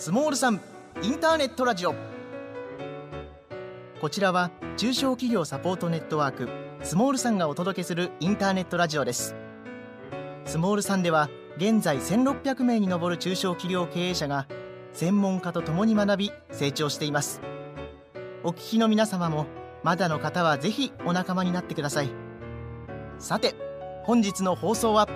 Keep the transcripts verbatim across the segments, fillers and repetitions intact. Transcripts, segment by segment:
スモールさんインターネットラジオ。こちらは中小企業サポートネットワークスモールさんがお届けするインターネットラジオです。スモールさんでは現在せんろっぴゃくめいに上る中小企業経営者が専門家と共に学び成長しています。お聞きの皆様もまだの方はぜひお仲間になってください。さて本日の放送は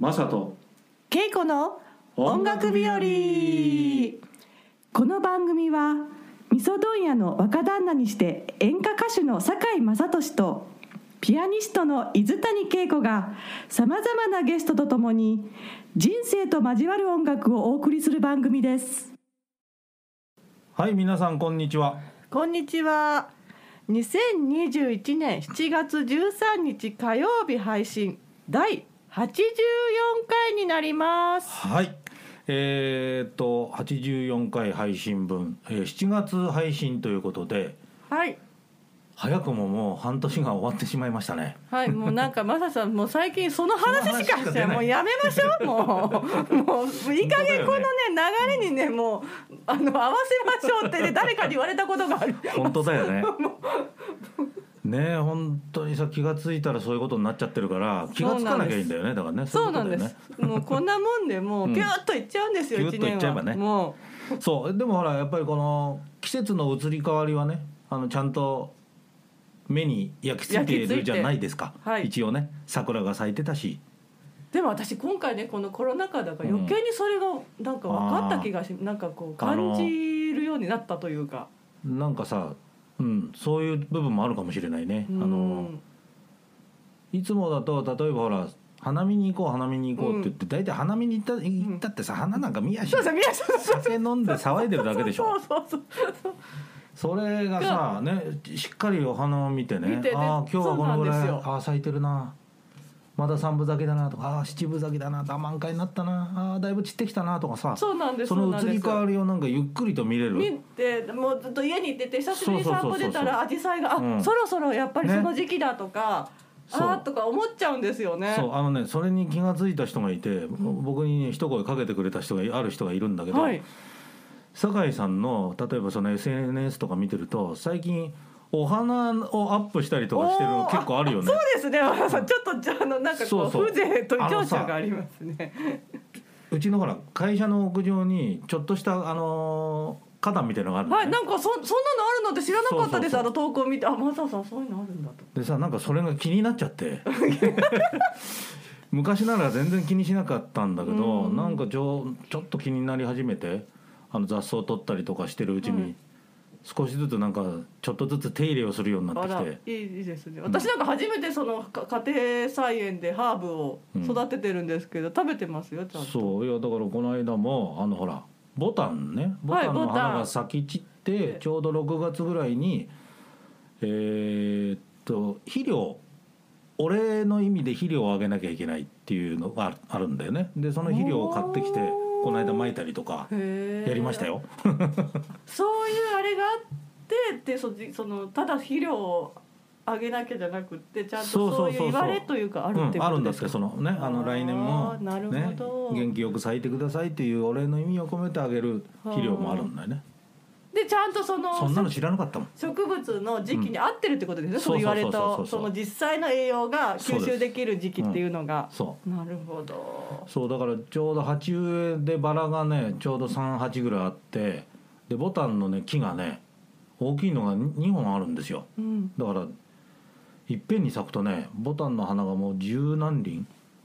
マサとケイコの音楽日和。この番組は味噌問屋の若旦那にして演歌歌手の堺川高校とピアニストの伊豆谷恵子がさまざまなゲストとともに人生と交わる音楽をお送りする番組です。はい、皆さんこんにちは。こんにちは。にせんにじゅういちねんしちがつじゅうさんにち火曜日配信第はちじゅうよんかいになります。はい、えー、っとはちじゅうよんかい配信分、えー、しちがつ配信ということで、はい、早くももう半年が終わってしまいましたね。はい、もうなんかマサさんもう最近その話しかしてもうやめましょうもうもういい加減このね流れにねもうあの合わせましょうって、ね、誰かに言われたことがある。本当だよね。ねえ、本当にさ気がついたらそういうことになっちゃってるから気がつかなきゃいいんだよね。だからね、そうなんです。もうこんなもんでもうピューっといっちゃうんですよ、うん、いちねんはピューっといっちゃえばね。もうそうでもほらやっぱりこの季節の移り変わりはねあのちゃんと目に焼き付いているじゃないですか、はい、一応ね桜が咲いてたし。でも私今回ねこのコロナ禍だから余計にそれがなんか分かった気がし、うん、なんかこう感じるようになったというかなんかさうん、そういう部分もあるかもしれないね、うん、あのいつもだと例えばほら花見に行こう花見に行こうって言って、うん、大体花見に行った、行ったってさ花なんか見やし、うん、酒飲んで騒いでるだけでしょ。それがさ、ね、しっかりお花を見てね見てあ今日はこのぐらいあ咲いてるなまだ三分咲きだなとかあ七分咲きだなあ満開になったなあだいぶ散ってきたなとかさ そ, うなんですその移り変わりをなんかゆっくりと見れる見てもうずっと家に行ってて久しぶりに散歩出たらアジサイがあ、うん、そろそろやっぱりその時期だとか、ね、あとか思っちゃうんですよね。そうあのねそれに気がついた人がいて、うん、僕に、ね、一声かけてくれた人がある人がいるんだけど、はい、堺さんの例えばその エスエヌエス とか見てると最近お花をアップしたりとかしてるの結構あるよね。そうですね、うん、ちょっとじゃあのなんかこう風情と情緒がありますね。うちのほら会社の屋上にちょっとしたあの花壇みたいなのがあるん、ね、はい、なんか そ, そんなのあるなんて知らなかったです。そうそうそうあの投稿見てあマサさんそういうのあるんだとでさなんかそれが気になっちゃって昔なら全然気にしなかったんだけどんなんかち ょ, ちょっと気になり始めてあの雑草を取ったりとかしてるうちに、うん少しずつなんかちょっとずつ手入れをするようになってきていいですね。私なんか初めてその家庭菜園でハーブを育ててるんですけど、うん、食べてますよちゃんと。そういやだからこの間もあのほらボタンねボタンの花が咲き散って、はい、ちょうどろくがつぐらいにえー、っと肥料お礼の意味で肥料をあげなきゃいけないっていうのがあるんだよね。でその肥料を買ってきてこの間撒いたりとかやりましたよそういうあれがあってでそそのただ肥料をあげなきゃじゃなくってちゃんとそういう言われというかあるってことですか、うん、あるんですけどそのねあの来年も、ね、元気よく咲いてくださいっていうお礼の意味を込めてあげる肥料もあるんだよね。でちゃんとそのそんなの知らなかったもん。植物の時期に合ってるってことですね、うん、そう言われとその実際の栄養が吸収できる時期っていうのがそう、うん、なるほど。そうだからちょうど鉢植えでバラがねちょうどさん鉢ぐらいあってでボタンのね木がね大きいのがにほんあるんですよ、うん、だからいっぺんに咲くとねボタンの花がもう十何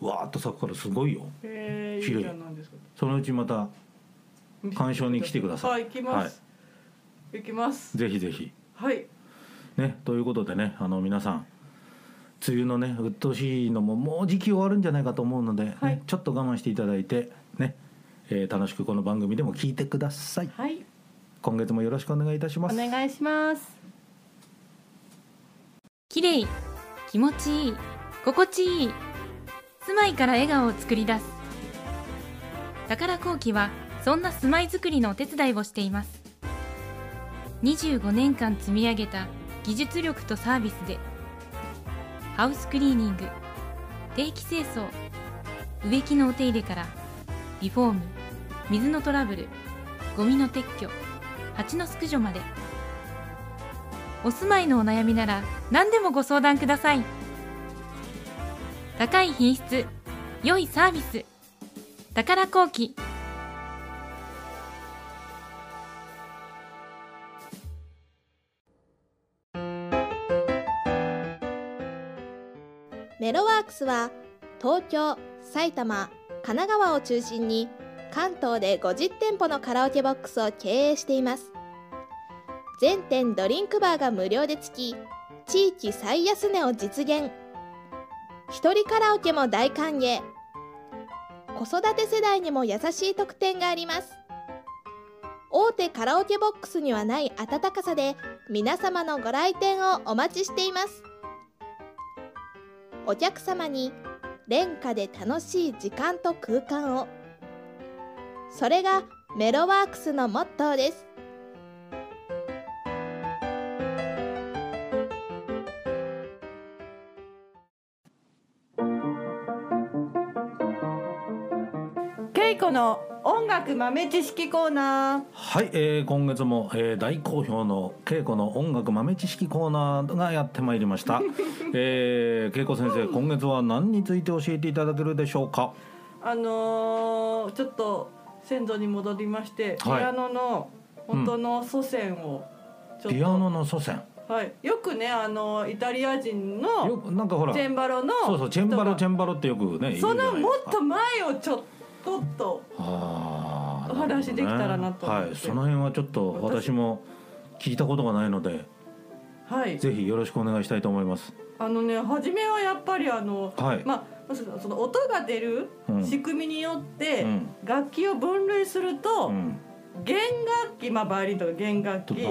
輪わーっと咲くからすごいよ。へー、いいじゃないですか。そのうちまた鑑賞に来てください。はい、行きます、はい、行きますぜひぜひ、はいね、ということでねあの皆さん梅雨のねうっとうしいのももう時期終わるんじゃないかと思うので、ね、はい、ちょっと我慢していただいて、ねえー、楽しくこの番組でも聞いてください、はい、今月もよろしくお願いいたします。お願いします。きれい、気持ちいい、心地いい、住まいから笑顔を作り出す。宝工機はそんな住まいづくりのお手伝いをしています。にじゅうごねんかん積み上げた技術力とサービスでハウスクリーニング、定期清掃、植木のお手入れからリフォーム、水のトラブル、ゴミの撤去、蜂の駆除まで、お住まいのお悩みなら何でもご相談ください。高い品質、良いサービス、宝工機。メロワークスは東京、埼玉、神奈川を中心に関東でごじゅってんぽのカラオケボックスを経営しています。全店ドリンクバーが無料でつき、地域最安値を実現。一人カラオケも大歓迎。子育て世代にも優しい特典があります。大手カラオケボックスにはない温かさで皆様のご来店をお待ちしています。お客様に廉価で楽しい時間と空間を、それがメロワークスのモットーです。けいこの音楽豆知識コーナー。はい、えー、今月も、えー、大好評のけいこの音楽豆知識コーナーがやってまいりましたえー、けいこ先生、今月は何について教えていただけるでしょうか。あのー、ちょっと先祖に戻りまして、はい、ピアノの元の祖先をちょっと、うん、ピアノの祖先、はい、よくね、あのイタリア人のなんかほらチェンバロの、そうそう、チェンバロチェンバロってよくね、そのもっと前をちょっとちょっとお話できたらなと思って、ね、はい、その辺はちょっと私も聞いたことがないので、はい、ぜひよろしくお願いしたいと思います。あのね、初めはやっぱりあの、はい、まあ、その音が出る仕組みによって楽器を分類すると、うん、弦楽器、まあ、バイオリンとか弦楽器、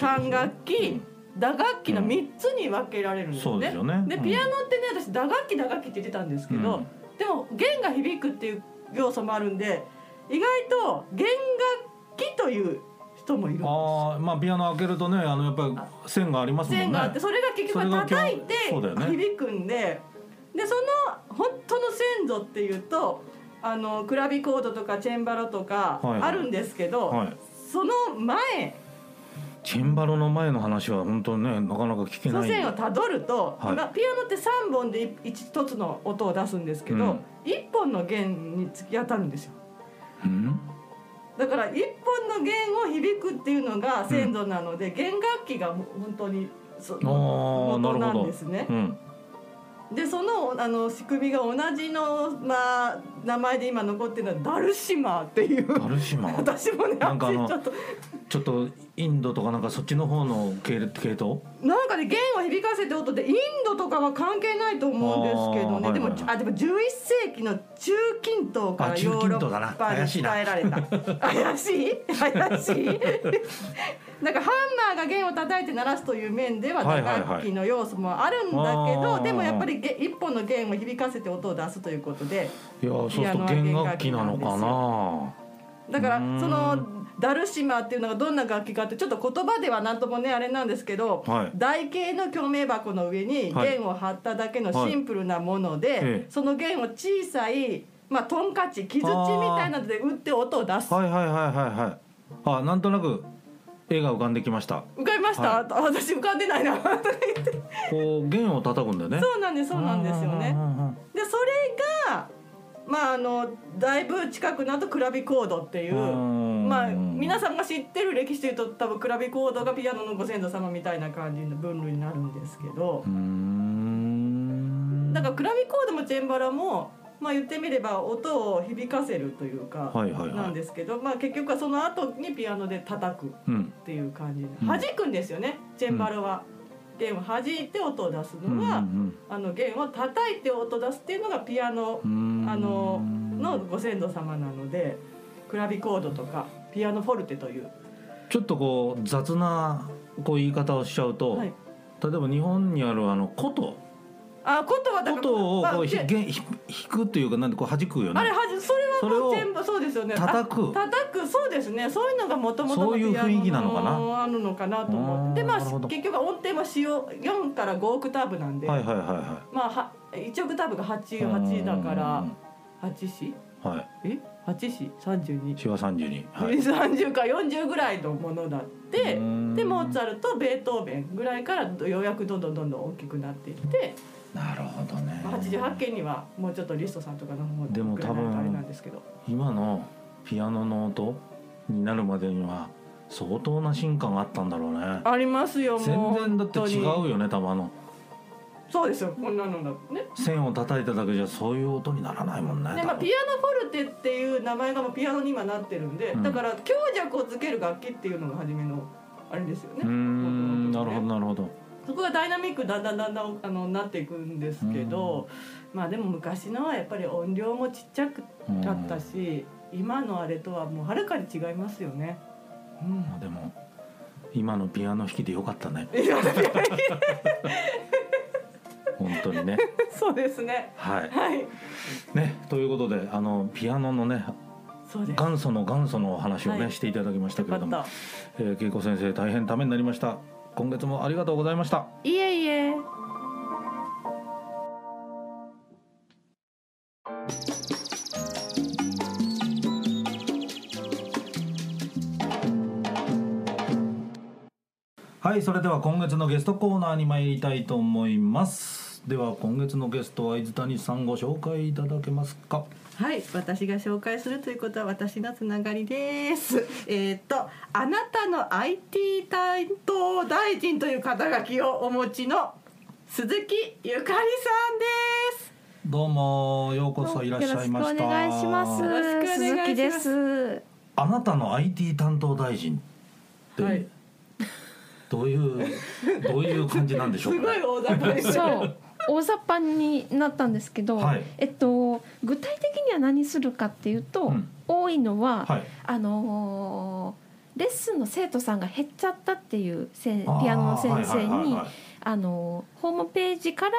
管楽器、うん、打楽器のみっつに分けられるんですよね、うん、そうですよね、うん、でピアノってね、私打楽器打楽器って言ってたんですけど、うん、でも弦が響くっていう要素もあるんで、意外と弦楽器という人もいるんです。あ、まあ、ピアノ開けるとね、あのやっぱり線がありますもんね。線があって、それが結局叩いて響くんで、そ、ね、でその本当の先祖っていうと、あのクラビコードとかチェンバロとかあるんですけど、はいはい、その前、チェンバロの前の話は本当にね、なかなか聞けない。祖先をたどると、はい、まあ、ピアノってさんぼんでひとつの音を出すんですけど、うん、いっぽんの弦に突き当たるんですよ、うん、だからいっぽんの弦を響くっていうのが先祖なので、うん、弦楽器が本当に元なんですね、うん、でそ の, あの仕組みが同じの、まあ、名前で今残ってるのはダルシマっていう。ダルシマ私もね、なんかあのちょっとちょっとインドとかなんかそっちの方の系統なんかね、弦を響かせて音でインドとかは関係ないと思うんですけどね、でも、はいはい、あ、でもじゅういっせいきの中近東からヨーロッパに伝えられた。怪しい怪しいなんかハンマーが弦を叩いて鳴らすという面では打楽器の要素もあるんだけど、はいはいはい、でもやっぱり一本の弦を響かせて音を出すということで、いや、そうすると弦楽器なのかな。だからそのダルシマっていうのがどんな楽器かって、ちょっと言葉では何ともねあれなんですけど、はい、台形の共鳴箱の上に弦を張っただけのシンプルなもので、はいはい、その弦を小さい、まあ、トンカチ、木槌みたいなので打って音を出す。はいはいはいはいはい。あ、なんとなく絵が浮かんできました。浮かびました、はい、私浮かんでないなとか言ってこう弦を叩くんだよね。そうなんです、そうなんですよね。でそれがまあ、あのだいぶ近くなるとクラビコードっていう、まあ、皆さんが知ってる歴史でいうと多分クラビコードがピアノのご先祖様みたいな感じの分類になるんですけど、うーん、だからクラビコードもチェンバラも、まあ、言ってみれば音を響かせるというかなんですけど、はいはいはい、まあ、結局はその後にピアノで叩くっていう感じで、うん、弾くんですよね、チェンバラは。うん、弦を弾いて音を出すのが、うんうん、あの弦を叩いて音を出すっていうのがピアノ、あののご先祖様なので、クラビコードとかピアノフォルテというちょっとこう雑なこう言い方をしちゃうと、はい、例えば日本にあるあの琴、あ、琴はだから、琴をこう、まあ、ひげひ弾くというか、なんでこう弾くよね。あれはそれはそれを全部そうですよね。叩く叩くそうですね。そういうのがもともとそういう雰囲気なのかなあるのかなと思って、でまあ結局音程はよんからごオクターブなんで、はいはいはいはい、まあいちオクターブがはちじゅうはちだからはちし、はい、えはちしさんじゅうにしはさんじゅうに、はい、さんじゅうかよんじゅうぐらいのものだって、でモーツァルトベートーベンぐらいからようやくどんどんどんどん大きくなっていって、なるほどね、はちじゅうはちけんにはもうちょっとリストさんとかの方でも多分あれなんですけど、今のピアノの音になるまでには相当な進化があったんだろうね。ありますよ。もう全然だって違うよね、多分あのそうですよ、こんなのだね、線を叩いただけじゃそういう音にならないもんね。で、まあ、ピアノフォルテっていう名前がもうピアノに今なってるんで、うん、だから強弱をつける楽器っていうのが初めのあれですよね。うーん、なるほどなるほど。そこがダイナミックだんだんだんだんあのなっていくんですけど、まあでも昔のはやっぱり音量もちっちゃかったし、今のあれとはもうはるかに違いますよね。うん、でも今のピアノ弾きでよかったね。本当にね。そうですね。はい。はい、ね、ということであのピアノのね、そうです、元祖の元祖のお話をね、はい、していただきましたけれども、えー、恵子先生大変ためになりました。今月もありがとうございました。いえいえ。はい、それでは今月のゲストコーナーに参りたいと思います。では今月のゲストは泉谷さん、ご紹介いただけますか。はい、私が紹介するということは私のつながりです。えっとあなたの アイティー 担当大臣という肩書きをお持ちの鈴木ゆかりさんです。どうもようこそいらっしゃいました。よろしくお願いします。鈴木です。あなたの アイティー 担当大臣って、はい、どういうどういう感じなんでしょうか、ね、すごい大雑把でしょ。大雑把になったんですけど、はい、えっと、具体的には何するかっていうと、うん、多いのは、はい、あのー、レッスンの生徒さんが減っちゃったっていうピアノの先生に、はいはいはいはい、あのー、ホームページから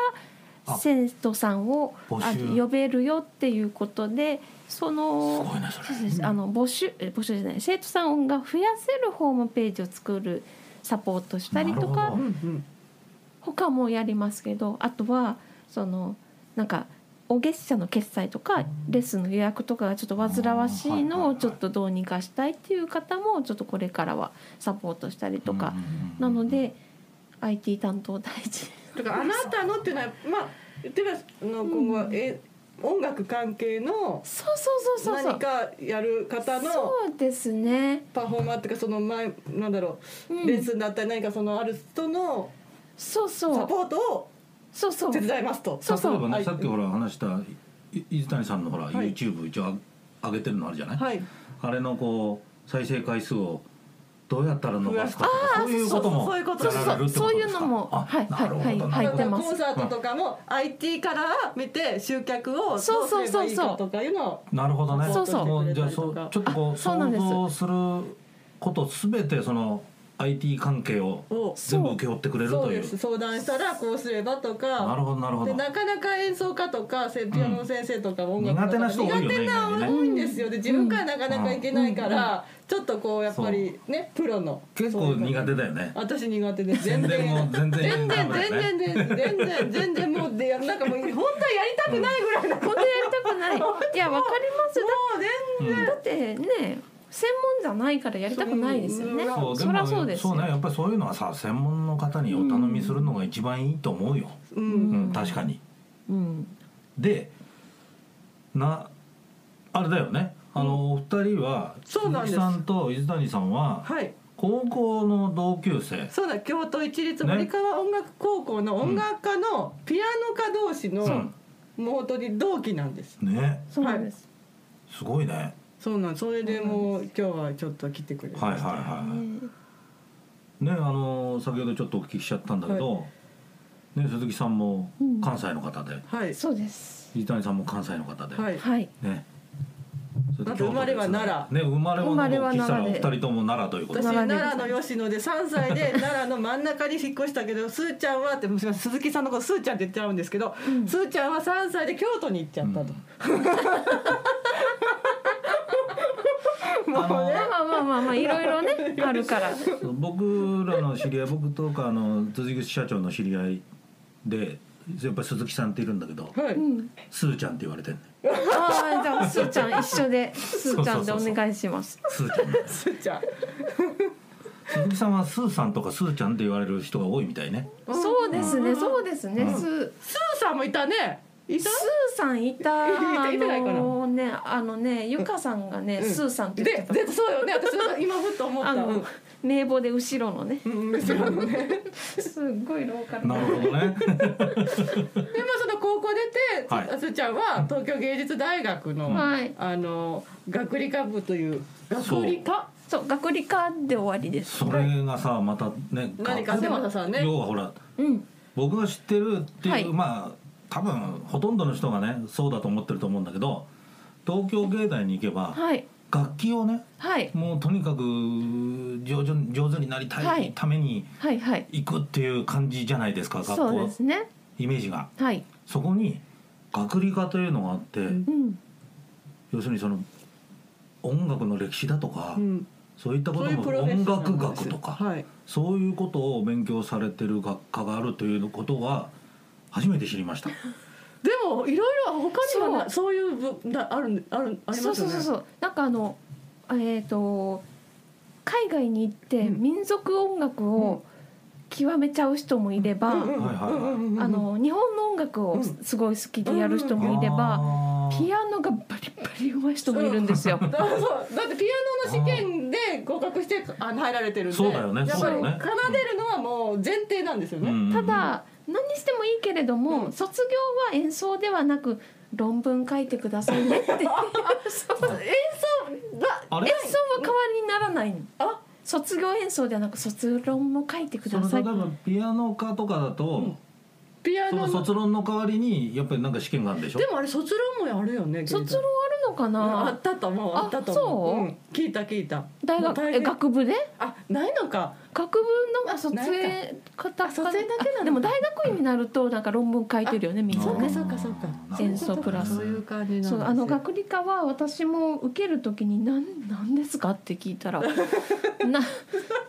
生徒さんをあ呼べるよっていうことで、その募集募集じゃない、生徒さんが増やせるホームページを作るサポートしたりとか。他もやりますけど、あとはそのなんかお月謝の決済とかレッスンの予約とかがちょっと煩わしいのをちょっとどうにかしたいっていう方もちょっとこれからはサポートしたりとか、なので アイティー 担当大臣とかあなたのっていうのは、まあ言ってみれば今後はえ音楽関係の何かやる方のパフォーマーっていうか、その前なんだろうレッスンだったり何かそのある人のそうそうサポートを手伝いますと。そうそう、例えばね、はい、さっきほら話した泉谷さんのほら、はい、YouTube 一応上げてるのあるじゃない、はい、あれのこう再生回数をどうやったら伸ばすかとか、そういうこともやられるってことですか。そういうのも、はいはいはい、入ってます。コンサートとかも アイティー から見て集客をどうすればいいかとかいうのを、なるほどね。そうそう、じゃあそうちょっとこう想像することすべてそのアイティー 関係を全部請け負ってくれるという。そうです。相談したらこうすればとか。なるほどなるほど。でなかなか演奏家とかピアノ先生とか音楽とか苦手な人多いよね。苦手な人多いんですよ。で自分からなかなかいけないから、うん、ちょっとこうやっぱりねプロの結構苦手だよね。私苦手で全然も全然全然全然全然全然全然もうでなんかもう本当はやりたくないぐらいの、うん、本当やりたくない。いやわかります。もう全然だってね。専門じゃないからやりたくないですよね。そう、そりゃそうですよ。そうね、やっぱりそういうのはさ、専門の方にお頼みするのが一番いいと思うよ。うんうん、確かに。うん、で、なあれだよね。あのお二人は、鈴木さんと泉谷さんは、はい、高校の同級生。そうだ、京都市立森川音楽高校の音楽科のピアノ科同士の、うん、もう本当に同期なんです。ね。そうなんです。はい、すごいね。そうなん、それでもう今日はちょっと来てくれました。はいはいはい。ね、あの先ほどちょっとお聞きしちゃったんだけど、はい、ね、鈴木さんも関西の方で、うん、はい、そうです。泉谷さんも関西の方で、はい、ね。まず生まれは奈良、ね、生まれは奈良で、お二人とも奈良ということで、私奈良の吉野でさんさいで奈良の真ん中に引っ越したけど、すーちゃんはって鈴木さんのことすーちゃんって言っちゃうんですけど、うん、すーちゃんはさんさいで京都に行っちゃったと。うんまあまあまあまあいろいろねあるから。僕らの知り合い、僕とかあの辻口社長の知り合いで。やっぱり鈴木さんっているんだけど、はい、スーちゃんって言われてる、ね、あ、じゃあスーちゃん一緒でスーちゃんでお願いします。スーちゃん鈴木さんはスーさんとかスーちゃんって言われる人が多いみたいね。そうですね、そうですね、うん、スーさんもいたね。いたスーさんいた。あのね、あのね、ゆかさんがね、うん、スーさんって言ってた。で、でそうよね。私今ふっと思った。あの名簿で後ろのね。うん、後ろのね。すっごいローカル。なるほどね。でまあその高校出て、はい、スーちゃんは東京芸術大学の、はい、あの学理科部という学理科。そう学理科で終わりです。それがさまたね。何かでまたさね。要はほら、うん、僕が知ってるっていう、はい、まあ。多分ほとんどの人がねそうだと思ってると思うんだけど、東京芸大に行けば、はい、楽器をね、はい、もうとにかく上手上手になりたいために行くっていう感じじゃないですか、はいはい、学校そうですね、イメージが、はい、そこに学理科というのがあって、うん、要するにその音楽の歴史だとか、うん、そういったことも音楽学とかそういう、はい、そういうことを勉強されてる学科があるということは初めて知りました。でもいろいろ他にもそう、そういうなあるあるありますよね。そうそうそうそう。なんかあのえっと海外に行って民族音楽を極めちゃう人もいれば、あの日本の音楽をすごい好きでやる人もいれば、うんうん、ピアノがバリバリ上手い人もいるんですよ。だからそうだってピアノの試験で合格してあの入られてるんで、そうだよね。やっぱり奏でるのはもう前提なんですよね。うんうん、ただ何にしてもいいけれども、うん、卒業は演奏ではなく論文書いてくださいねって演奏が演奏は代わりにならないの。あ、卒業演奏ではなく卒論も書いてください。その例えばピアノ科とかだと、うん、ピアノのその卒論の代わりにやっぱりなんか試験があるでしょ。でもあれ卒論もあるよね。卒論あるのかな。あったと思う。あったと思う。うん、聞いた聞いた。大学え学部で？あ、ないのか。学部の卒園方卒園だけなの。でも大学院になるとなんか論文書いてるよねみんなね。そうかそうかそうか。演奏プラスそういう感じなんですよ。そうあの学理科は私も受けるときになんなんですかって聞いたらな何やっ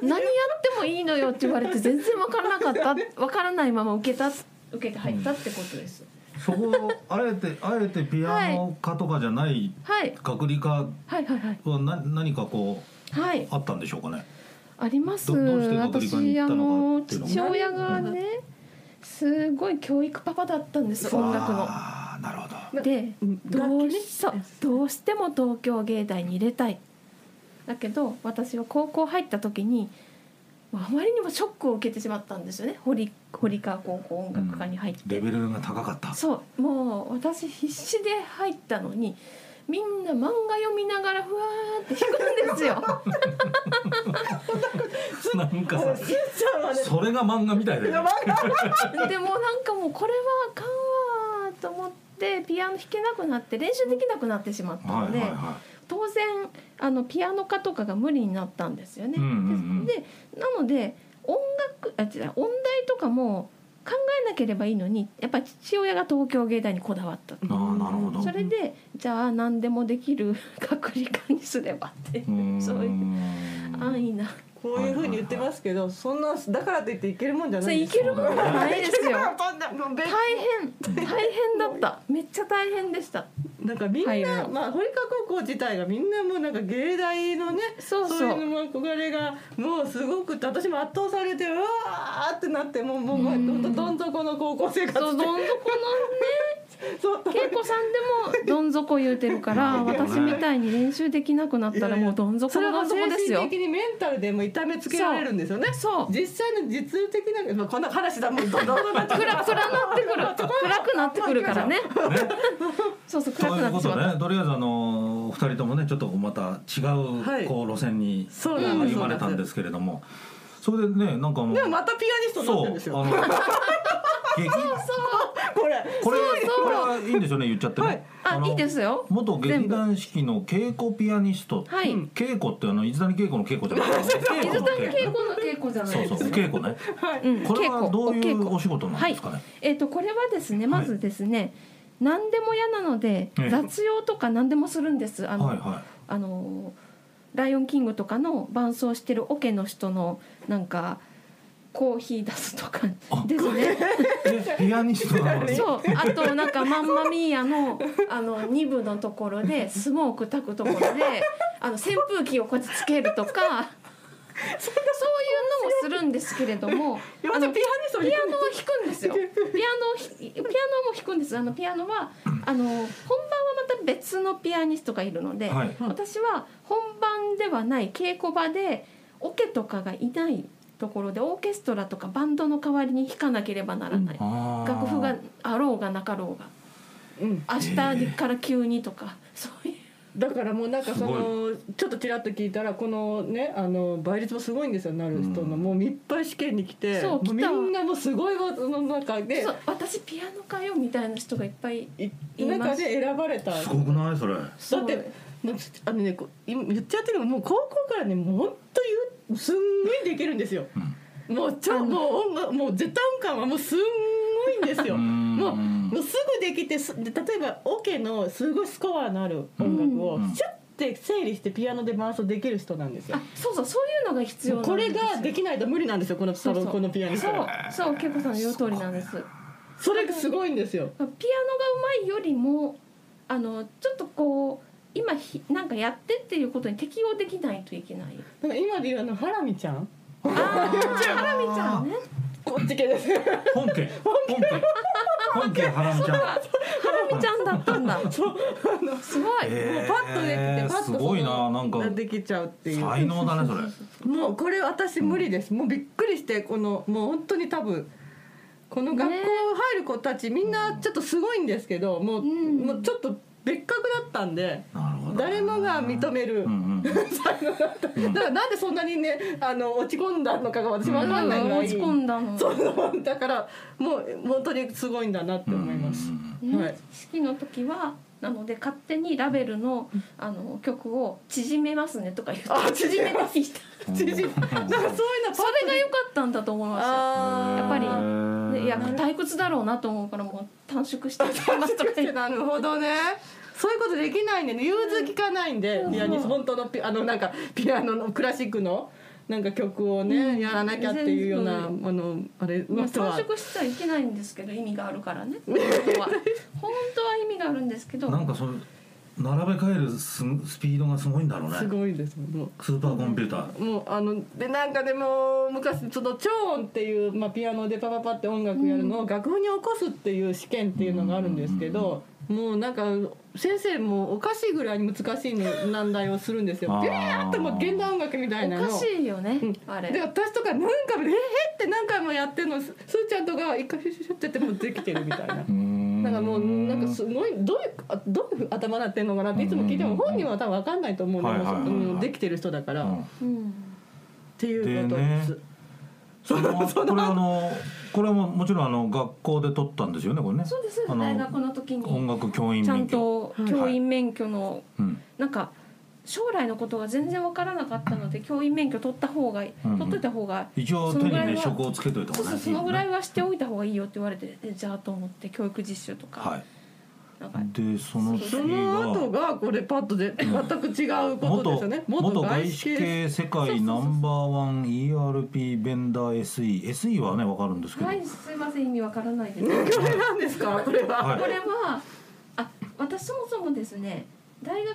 てもいいのよって言われて全然わからなかったわからないまま受けた受けて入ったってことです。うん、そこあえてあえてピアノ科とかじゃない、はい、学理科はな何かこう、はい、あったんでしょうかね。あります。私あの父親がねすごい教育パパだったんです。音楽のあなるほどでどうしても東京芸大に入れたいだけど私は高校入った時にあまりにもショックを受けてしまったんですよね。堀川高校音楽科に入って、うん、レベルが高かった。そうもう私必死で入ったのにみんな漫画読みながらふわーって弾くんですよ。なんかさ、それが漫画みたいだよね。でもなんかもうこれはあかんわと思ってピアノ弾けなくなって練習できなくなってしまったので、当然あのピアノ科とかが無理になったんですよね。でなので音楽あ違う音大とかも考えなければいいのにやっぱり父親が東京芸大にこだわった。あ、なるほど。それでじゃあ何でもできる学理科にすればってそういう安易なこういう風に言ってますけど、そんなだからといっていけるもんじゃないです。いけるもんじゃないですよ。大変大変だった。めっちゃ大変でした。なんかみんな、まあ、堀川高校自体がみんなもうなんか芸大のね、そうそう、そういうの憧れがもうすごく私も圧倒されてうわーってなってもうもうもうどん底の高校生活。どん底のね。恵子さんでもどん底言うてるから私みたいに練習できなくなったらもうどん底のどん底ですよ。精神的にメンタルでも痛めつけられるんですよね。そう実際の実務的な、まあ、こんな話だもんどんどんどんどん暗くなってくる暗くなってくるからね。そうそう暗くなってしまった。ということで、とりあえずあのふたりともねちょっとまた違うこう路線に歩まれたんですけれども、それでねなんかもうでもまたピアニストになってるんですよ。そうそうこれこれはいいんですよね言っちゃってね。あいいですよ。元劇団四季の稽古ピアニスト。はい。稽古ってあの伊豆谷稽古の稽古じゃないですか。伊豆谷稽古の稽古じゃないですか。そうそう稽古ね。はい。これはどういうお仕事なんですかね。えっとこれはですねまずですね何でも嫌なので雑用とか何でもするんです。あのあのライオンキングとかの伴奏してるオケの人のなんかコーヒー出すとかですね。ピアニストなのに。そう。あとなんかマンマミーヤのあのに部のところでスモーク炊くところであの扇風機をこうやってつけるとか。そういうのもするんですけれども、あのピアノを弾くんですよ。ピアノ、ピアノも弾くんです。あのピアノはあの本番はまた別のピアニストがいるので、はい、私は本番ではない稽古場でオケとかがいないところでオーケストラとかバンドの代わりに弾かなければならない、うん、楽譜があろうがなかろうが、うん、明日から急にとかそういう。だからもうなんかそのちょっとちらっと聞いたらこのねあの倍率もすごいんですよなる人の、うん、もういっぱい試験に来てそう来たみんなもすごいその中でそう私ピアノかよみたいな人がいっぱいいます中で選ばれたすごくないそれだってあのね言っちゃってるのもう高校からねもう本当にすんごいできるんですよ、うん、もうちょもう音楽もう絶対音感はもうすんごいんですよもうもうすぐできて例えばオケのすごいスコアのある音楽をシュッて整理してピアノで伴奏できる人なんですよ、うんうん、あそうそうそういうのが必要なんですこれができないと無理なんですよこのそうそうこのピアニストはそう恵子さんの言う通りなんですそれがすごいんですよピアノがうまいよりもあのちょっとこう今なんかやってっていうことに適応できないといけないなんか今で言うあのハラミちゃんあハラミちゃんねこっち系です本家本家本家ハラミちゃんハラミちゃんだったんだそうすごい、えー、もうパッとできてパッとすごいななんかできちゃうっていう才能だねそれもうこれ私無理です、うん、もうびっくりしてこのもう本当に多分この学校入る子たち、ね、みんなちょっとすごいんですけどもう、うん、もうちょっと別格だったんで誰もが認める、うんうん、才能だっただからなんでそんなにねあの落ち込んだのかが私は分かんないぐらい、うん、落ち込んだのそうだからもう本当にすごいんだなって思います、うんはい、式の時はなので勝手にラベル の, あの曲を縮めますねとか言ってあ縮めます縮めなんかそういうのそれが良かったんだと思いますやっぱりいや退屈だろうなと思うからもう短縮してますとかなるほどねそういうことできないんで融通きかないんで、うん、ピアニスト本当のピあのなんかピアノのクラシックのなんか曲をね、うん、やらなきゃっていうようなあのあれまあ短縮しちゃいけないんですけど意味があるからね本当は本当は意味があるんですけどなんかその並べ替える ス, スピードがすごいんだろうねすごいですもうスーパーコンピューターもうあのでなんかでも昔その超音っていう、まあ、ピアノでパパパって音楽やるのを楽譜に起こすっていう試験っていうのがあるんですけど、うんうんうん、もうなんか先生もおかしいぐらいに難しい難題をするんですよビューッともう現代音楽みたいなのおかしいよね、うん、あれで私とか何回もえーって何回もやってるのすーちゃんとか一回シュシュシュってやってもできてるみたいななんかもうなんかすごいどういうどういう頭なってんのかなっていつも聞いても本人は多分分かんないと思うのでできてる人だから、うん、っていうことです。でね、そのそのこれあのこれももちろんあの学校で取ったんですよねこれね。そうです。大学の時に音楽教員免許ちゃんと教員免許の、はい、なんか将来のことが全然分からなかったので教員免許取った方が、うんうん、取っといた方が一応手にね職をつけといた方がねそのぐらいはしておいた方がいいよって言われてじゃあと思って教育実習とか、はい、なんかでその次がその後がこれパッとで全く違うことですよね元、元外資系世界ナンバーワン イーアールピー ベンダー エスイー エスイー はね分かるんですけどはいすいません意味分からないですこれなんですかこれは、はい、これはあ私そもそもですね大学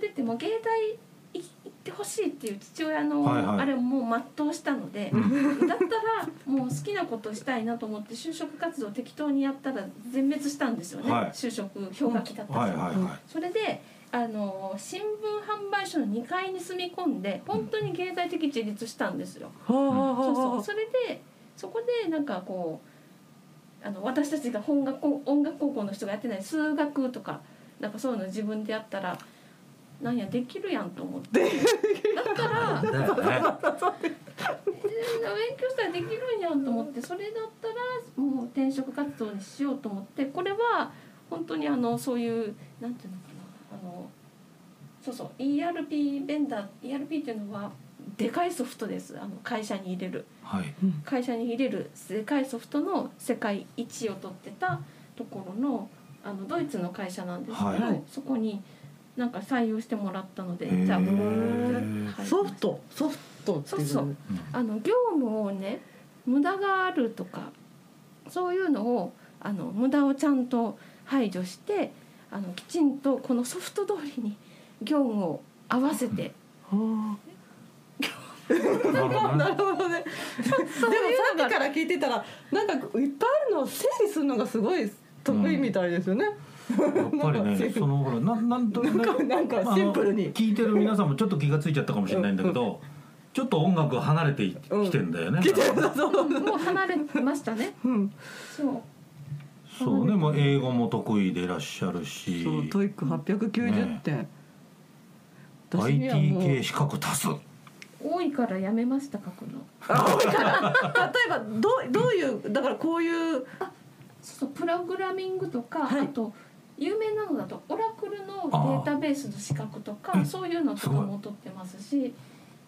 出ても芸大行ってほしいっていう父親のあれをもう全うしたので、はいはい、だったらもう好きなことしたいなと思って就職活動適当にやったら全滅したんですよね、はい、就職氷河期だったし、はいはいはい、それであの新聞販売所のにかいに住み込んで本当に経済的自立したんですよ、うん、そうそうそれでそこでなんかこうあの私たちが本学音楽高校の人がやってない数学とかなんかそういうの自分でやったらなんやできるやんと思ってだから勉強したらできるんやんと思ってそれだったらもう転職活動にしようと思ってこれは本当にあのそういうなんていうのかなあのそうそう イーアールピー ベンダー イーアールピー っていうのはでかいソフトですあの会社に入れる、はい、会社に入れるでかいソフトの世界一を取ってたところのあのドイツの会社なんですけど、はい、そこになんか採用してもらったので、じゃあソフトソフトっていうそうそう、あの業務をね、無駄があるとかそういうのをあの無駄をちゃんと排除して、あのきちんとこのソフト通りに業務を合わせて、うん、なるほどね。でもさっきから聞いてたらなんかいっぱいあるのを整理するのがすごい得意みたいですよね。うんやっぱりね、そのほらななんとなくなんかシンプルに聞いてる皆さんもちょっと気がついちゃったかもしれないんだけど、ちょっと音楽離れてきてんだよね。もう離れましたね。うん、そう。そうね、もう英語も得意でいらっしゃるし。そう、トイックはっぴゃくきゅうじゅってん。ね、アイティー 系資格足す。多いからやめました書くの。多いから。例えばどうどういうだからこういうあそうプログラミングとか、はい、あと。有名なのだとオラクルのデータベースの資格とかそういうのとかも取ってますし、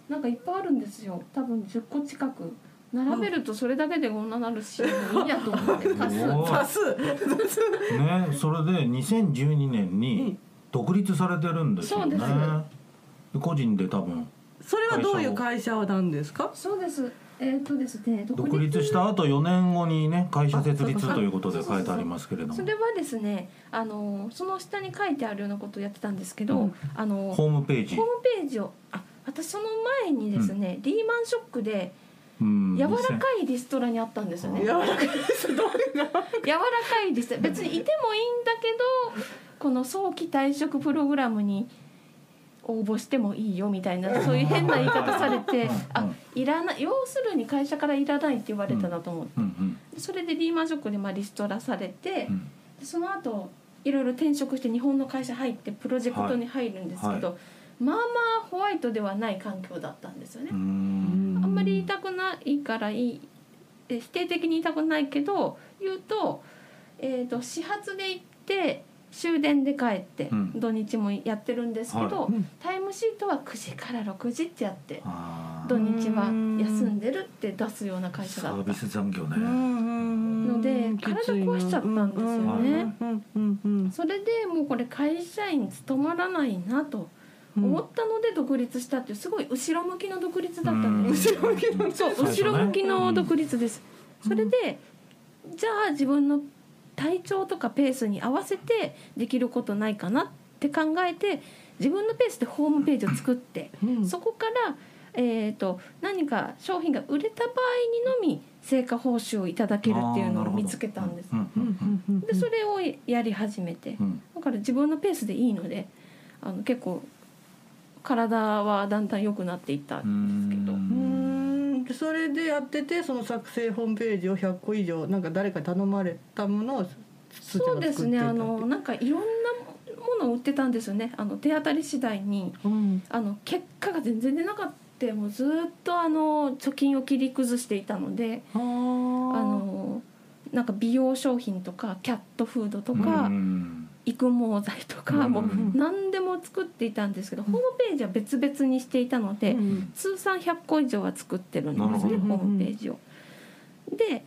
なんかいっぱいあるんですよ。多分じゅっこ近く並べるとそれだけで女なるし、うん、いいやと思って多数多数ね。それでにせんじゅうにねんに独立されてるんですよね。そうです。個人で多分。それはどういう会社なんですか？そうです。えーとですね、独立、独立した後よねんごにね会社設立ということで書いてありますけれども、それはですね、あのその下に書いてあるようなことをやってたんですけど、うん、あのホームページホームページをあ私その前にですね、うん、リーマンショックで柔らかいリストラにあったんですよね。柔らかいリストラ柔らかいリストラ別にいてもいいんだけど、この早期退職プログラムに応募してもいいよみたいな、そういう変な言い方されてあいらない、要するに会社からいらないって言われたなと思って、うんうんうん、それでリーマンショックでまあリストラされて、うん、その後いろいろ転職して日本の会社入ってプロジェクトに入るんですけど、はいはい、まあまあホワイトではない環境だったんですよね。うーん、あんまり言いたくないからいい否定的に言いたくないけど言うと、えーと始発で行って終電で帰って、うん、土日もやってるんですけど、はい、タイムシートはくじからろくじってやって土日は休んでるって出すような会社だった。サービス残業ね。ので体壊しちゃったんですよね、うんうんうん、それでもうこれ会社員務まらないなと思ったので独立したっていう、すごい後ろ向きの独立だったんです。後ろ向きの、そう、後ろ向きの独立です。それでじゃあ自分の体調とかペースに合わせてできることないかなって考えて、自分のペースでホームページを作って、うん、そこから、えーと、何か商品が売れた場合にのみ成果報酬をいただけるっていうのを見つけたんです。でそれをやり始めて、だから自分のペースでいいので、あの結構体はだんだん良くなっていったんですけど、うーん、うーん、それでやってて、その作成ホームページをひゃっこ以上なんか誰かに頼まれたものをそうですね、あのなんかいろんなものを売ってたんですよね。あの手当たり次第に、うん、あの結果が全然出なかった。もうずっとあの貯金を切り崩していたので、あのなんか美容商品とかキャットフードとか、うん、育毛剤とかもう何でも作っていたんですけど、うん、ホームページは別々にしていたので、うん、通算ひゃっこ以上は作ってるんですね、ホームページを。で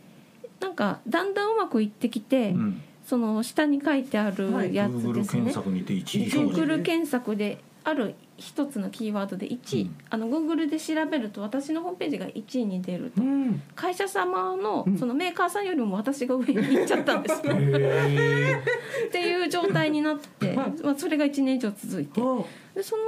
なんかだんだんうまくいってきて、うん、その下に書いてあるやつですね、はい、Google 検索にていちい表示、Google 検索である一つのキーワードでいちい、うん、あの Google で調べると私のホームページがいちいに出ると、うん、会社様 の, そのメーカーさんよりも私が上に行っちゃったんですね、うん、っていう状態になって、まあ、それがいちねん以上続いて、でその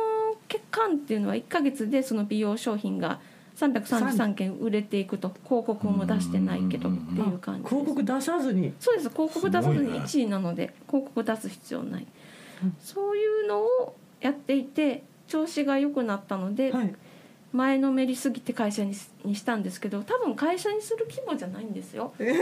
欠陥っていうのはいっかげつでその美容商品がさんびゃくさんじゅうさんけん売れていくと、広告も出してないけどっていう感じです。広告出さずに、そうです、広告出さずにいちいなので、ね、広告出す必要ない、うん、そういうのをやっていて調子が良くなったので、はい、前のめりすぎて会社にしたんですけど、多分会社にする規模じゃないんですよ。でも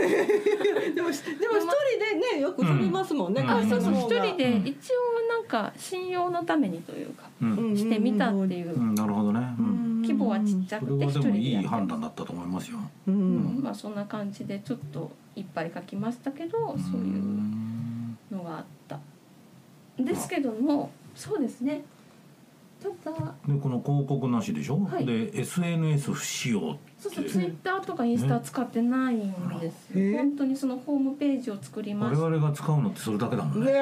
でも一人でねよく飛びますもんね、うん、会社の方が。一人で一応なんか信用のためにというか、うん、してみたっていう、うん、なるほどね、うん、規模はちっちゃくて一人でやってます。それはでもいい判断だったと思いますよ、うんうん、まあそんな感じでちょっといっぱい書きましたけど、うん、そういうのがあったですけども、そうですね。ただでこの広告なしでしょ、はい、で エスエヌエス 不使用って、そうそう、ツイッターとかインスタ使ってないんですよ、えー、本当にそのホームページを作りました。我々が使うのってそれだけだもんね。ね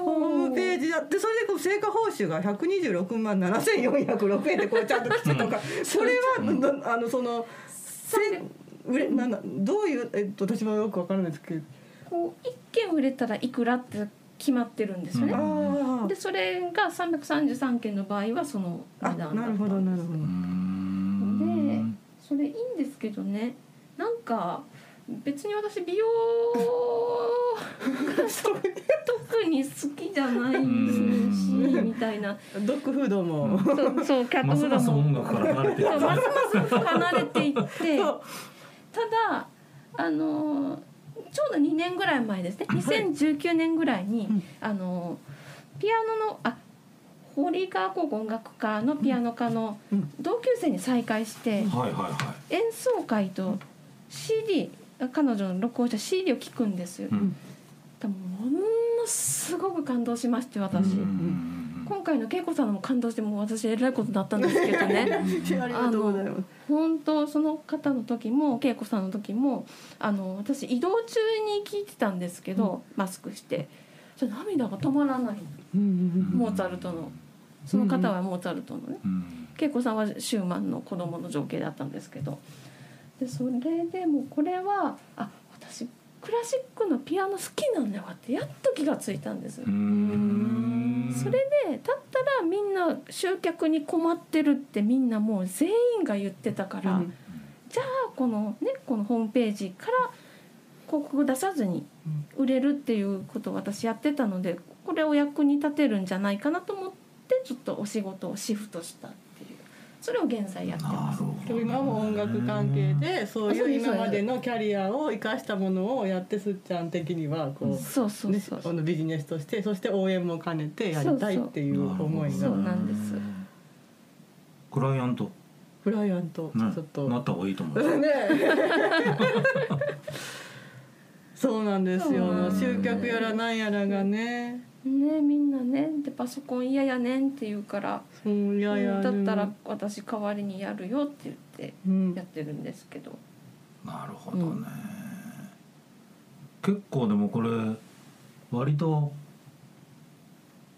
ホームページだって、それでこう成果報酬がひゃくにじゅうろくまんななせんよんひゃくろくえんでこうちゃんと来てとかそれはあのその売れなんだどういう、えっと、私もよく分からないですけど、こういっけん売れたらいくらって決まってるんですよね、うん、あでそれがさんびゃくさんじゅうさんけんの場合はその値段だったんです。あ、なるほどなるほど。でそれいいんですけどね、なんか別に私美容特に好きじゃないしみたいなドッグフードもそうそうキャットフードもますます音楽から離れてますます離れていって、ただあのちょうどにねんぐらい前ですね、にせんじゅうきゅうねんぐらいに、はい、あのピアノのあ堀川高校音楽科のピアノ科の同級生に再会して、うんはいはいはい、演奏会と シーディー 彼女の録音した シーディー を聴くんですよ、うん、でもものすごく感動しまして、私今回の恵子さんも感動して、もう私えらいことになったんですけどねありがとうございます。本当その方の時も恵子さんの時もあの私移動中に聴いてたんですけど、うん、マスクして涙が止まらない、うんうんうん、モーツァルトのその方はモーツァルトのね、恵子さんはシューマンの子供の情景だったんですけど、でそれでもうこれはあ私クラシックのピアノ好きなんだわってやっと気がついたんです。うーんそれでだったらみんな集客に困ってるってみんなもう全員が言ってたから、うん、じゃあこのねこのホームページから広告出さずに売れるっていうことを私やってたので、これを役に立てるんじゃないかなと思ってでちょっとお仕事をシフトしたっていう、それを現在やってます、ね、今も音楽関係でそういう今までのキャリアを生かしたものをやって、すっちゃん的にはこうそうそうそうそう、ね、ビジネスとしてそして応援も兼ねてやりたいっていう思いが、そうなんです。クライアントクライアントちょっとなった方がいいと思うねそうなんですよ、集客やらなんやらがねね、みんなねでパソコン嫌やねんって言うから、うん、いやいやだったら私代わりにやるよって言ってやってるんですけど、うん、なるほどね、うん、結構でもこれ割と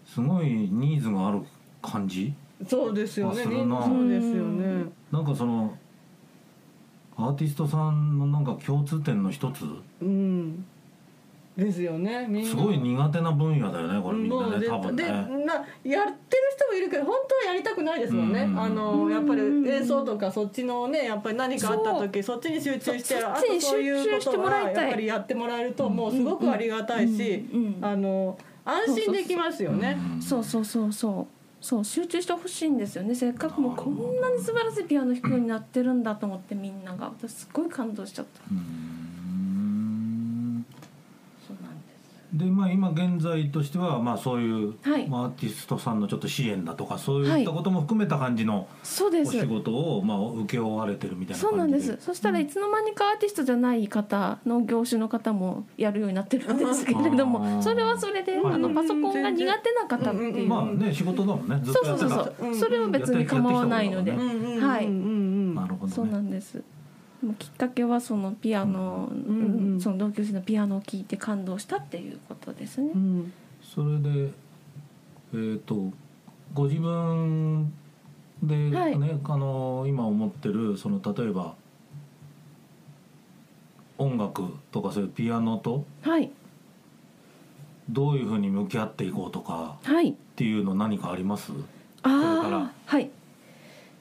すごいニーズがある感じそうですよね、そうですよね。なんかそのアーティストさんのなんか共通点の一つ、うんですよね、みんなすごい苦手な分野だよねこれみんなね多分ね、でなやってる人もいるけど本当はやりたくないですもんね、うん、あのやっぱり演奏とかそっちのねやっぱり何かあった時そっちに集中して、あとそういうことはやっぱりやってもらえるともうすごくありがたいし、あの安心できますよね。そうそうそうそうそう、集中してほしいんですよね。せっかくもうこんなに素晴らしいピアノ弾くようになってるんだと思ってみんなが、私すごい感動しちゃった。でまあ、今現在としては、まあ、そういう、はいまあ、アーティストさんのちょっと支援だとかそういったことも含めた感じのお仕事を、まあ、受け負われてるみたいな感じで、そうなんです。そしたらいつの間にかアーティストじゃない方の業種の方もやるようになってるんですけれどもそれはそれで、はい、あのパソコンが苦手な方っていう、うん、まあね仕事だもんね、ずっとやってた、そうそうそうそう、それは別に構わないので、はい、なるほどね、そうなんです。きっかけはそのピアノ、うん、その同級生のピアノを聴いて感動したっていうことですね、うん、それで、えー、とご自分で、ねはい、あの今思ってるその例えば音楽とかそういうピアノとどういうふうに向き合っていこうとかっていうの何かあります、はい、これから、はい、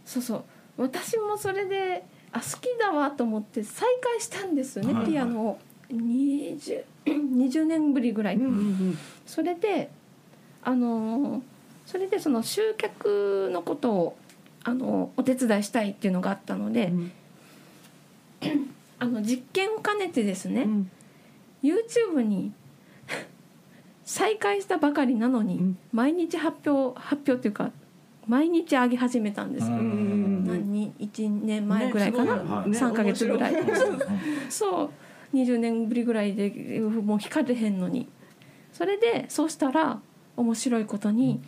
そうそう、私もそれであ好きだわと思って再開したんですよね、はいはい、ピアノを 20, にじゅうねんぶりぐらい、うんうんうん、それであのそれでその集客のことをあのお手伝いしたいっていうのがあったので、うん、あの実験を兼ねてですね、うん、YouTube に再開したばかりなのに、うん、毎日発表発表っていうか毎日上げ始めたんですけど、何いちねんまえぐらいかな、ねはい、さんかげつぐらいそうにじゅうねんぶりぐらいでもう引かれへんのに、それでそうしたら面白いことに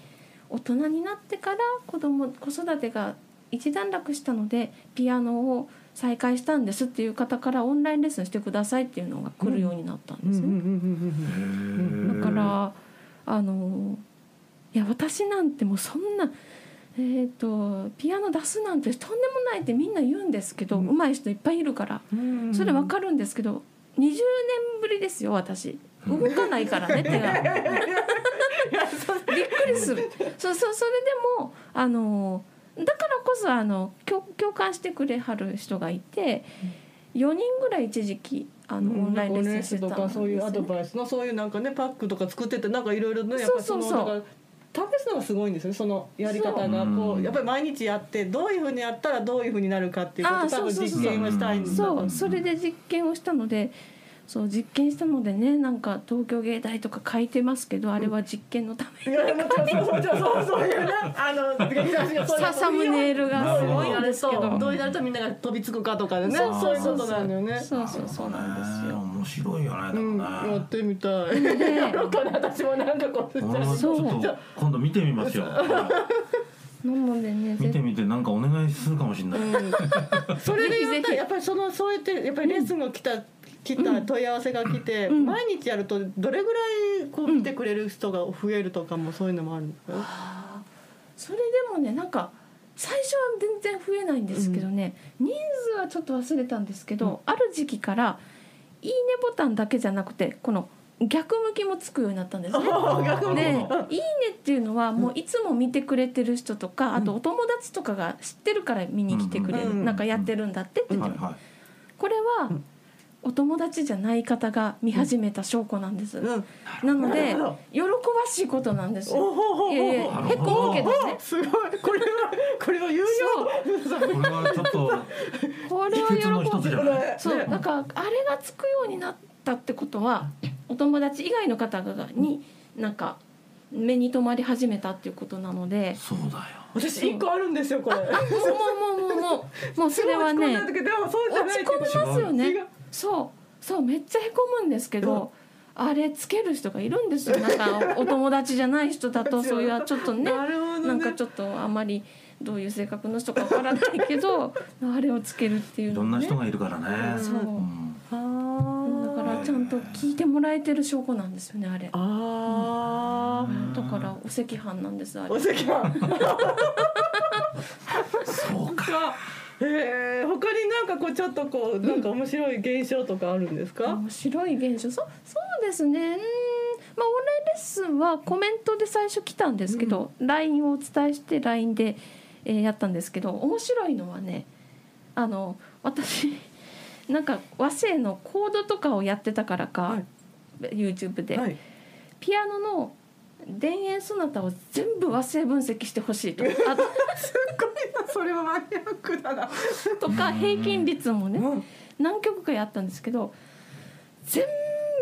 大人になってから子供子育てが一段落したのでピアノを再開したんですっていう方からオンラインレッスンしてくださいっていうのが来るようになったんですね、うん、だからあのいや私なんてもうそんな、えー、とピアノ出すなんてとんでもないってみんな言うんですけど、うん、上手い人いっぱいいるから、うん、それ分かるんですけどにじゅうねんぶりですよ私動かないからね手がびっくりする。 そ, そ, それでもあのだからこそあの 共, 共感してくれはる人がいて、うん、よにんぐらい一時期あのオンラインレッスンしてたんですよね。そういうアドバイスのそういうなんかねパックとか作っててなんかいろいろねやっぱりそのそうそうそう試すのがすごいんですよ。そのやり方がこうやっぱり毎日やってどういう風にやったらどういう風になるかっていうことを多分実験をしたいんだと思う。そう、それで実験をしたのでそう実験したのでねなんか東京芸大とか書いてますけどあれは実験のために、うん、いやそうそういうねあのサムネイルがすごいんですけどどうなるとみんなが飛びつくかとかでねそういうことなんだよね。そうそうそうなんですよ。面白いよね。うん、やってみたい、ね、やろうかな私もなんかこうちょっと今度見てみますよなのでね、見てみてなんかお願いするかもしれない、うん、それで言ったらやっぱりそのそうやってやっぱりレッスンが来た、うん来た問い合わせが来て、うん、毎日やるとどれぐらいこう見てくれる人が増えるとかもそういうのもあるんですか、うん、それでもねなんか最初は全然増えないんですけどね、うん、人数はちょっと忘れたんですけど、うん、ある時期からいいねボタンだけじゃなくてこの逆向きもつくようになったんですね。逆でいいねっていうのはもういつも見てくれてる人とか、うん、あとお友達とかが知ってるから見に来てくれる、うんうん、なんかやってるんだってって言って、うんはいはい、これは、うんお友達じゃない方が見始めた証拠なんです、うん、なので喜ばしいことなんですよ。いやいや結構多いけどねすごいこれはこれは有料これはちょっとこれは喜ぶ一つじゃないそうだからあれがつくようになったってことはお友達以外の方がになんか目に留まり始めたっていうことなのでそうだよ私一個あるんですよこれもうもうもうもうもうそれはね落ち込みますよねそうそうめっちゃへこむんですけどあれつける人がいるんですよ。なんか お, お友達じゃない人だとそういうちょっと ね, な, ねなんかちょっとあまりどういう性格の人かわからないけどあれをつけるっていうの、ね、いろんな人がいるからねそう、うん、あだからちゃんと聞いてもらえてる証拠なんですよねあれあ、うん、だからお赤飯なんですあれお赤飯そうかえー、他になんかこうちょっとこうなんか面白い現象とかあるんですか、うん、面白い現象 そ, そうですねうん、まあ、オンラインレッスンはコメントで最初来たんですけど、うん、ライン をお伝えして ライン で、えー、やったんですけど面白いのはねあの私なんか和声のコードとかをやってたからか、はい、YouTube で、はい、ピアノの田園ソナタを全部和声分析してほしいとあとすごいそれはマニアックだなとか平均率もね何曲かやったんですけど全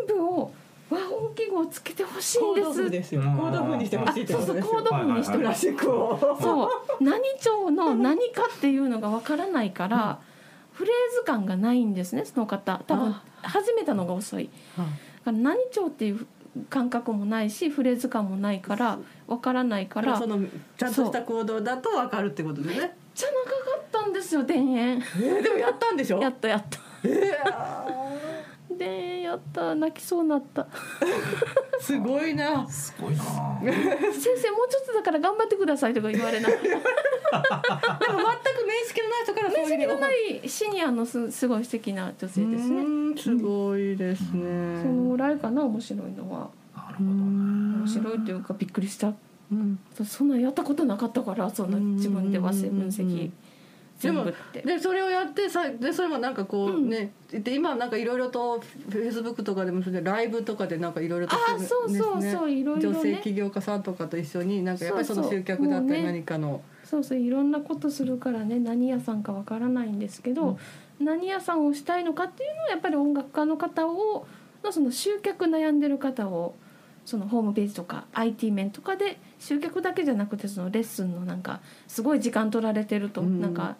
部を和音記号をつけてほしいんですコード譜にしてほしいってことですコード譜にしてほしいそう何調の何かっていうのがわからないからフレーズ感がないんですねその方多分始めたのが遅い何調っていう感覚もないしフレーズ感もないからわからないからそのちゃんとした行動だとわかるってことでねめっちゃ長かったんですよ田園、えー、でもやったんでしょやったやった、えー、でやった泣きそうになったすごいなすごいな先生もうちょっとだから頑張ってくださいとか言われないでも全く面識のない人から面識のないシニアの す, すごい素敵な女性ですねすごいですね、うん、そのぐらいかな面白いのはなるほど、ね、面白いというかびっくりした、うん、そんなやったことなかったからそんな自分で和声分析全部ってでもでそれをやってさでそれもなんかこうね、うん、で今なんかいろいろとフェイスブックとかでもそれでライブとかでなんかいろいろと女性起業家さんとかと一緒になんかやっぱりその集客だったり何かのそうそういろんなことするからね何屋さんかわからないんですけど、うん、何屋さんをしたいのかっていうのはやっぱり音楽家の方をのその集客悩んでる方をそのホームページとか アイティー 面とかで集客だけじゃなくてそのレッスンのなんかすごい時間取られてると、うん、なんか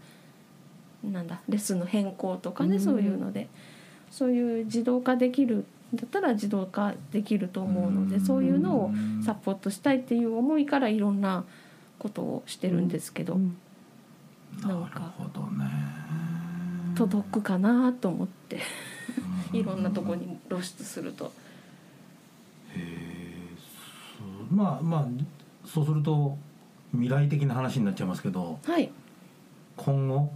なんだレッスンの変更とかね、うん、そういうのでそういう自動化できるだったら自動化できると思うので、うん、そういうのをサポートしたいっていう思いからいろんなことをしてるんですけど、うんうん、なんかなるほどね届くかなと思っていろんなとこに露出するとへえすまあまあそうすると未来的な話になっちゃいますけど、はい、今後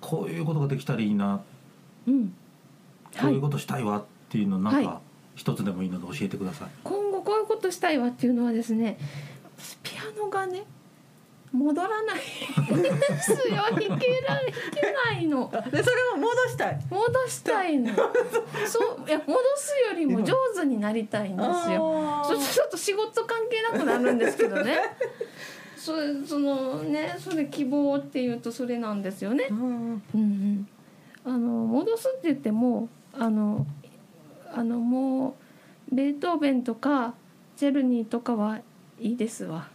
こういうことができたらいいな、うんはい、こういうことしたいわっていうのなんか一つでもいいので教えてください。今後こういうことしたいわっていうのはですね、ピアノがね戻らないですよ。弾けない、弾けないので、それも戻したい、戻したいのそういや戻すよりも上手になりたいんですよ。そちょっと仕事関係なくなるんですけどねそ, そのねそれ希望っていうとそれなんですよね、うんうん、あの戻すって言ってもあのあのもうベートーベンとかチェルニーとかはいいですわ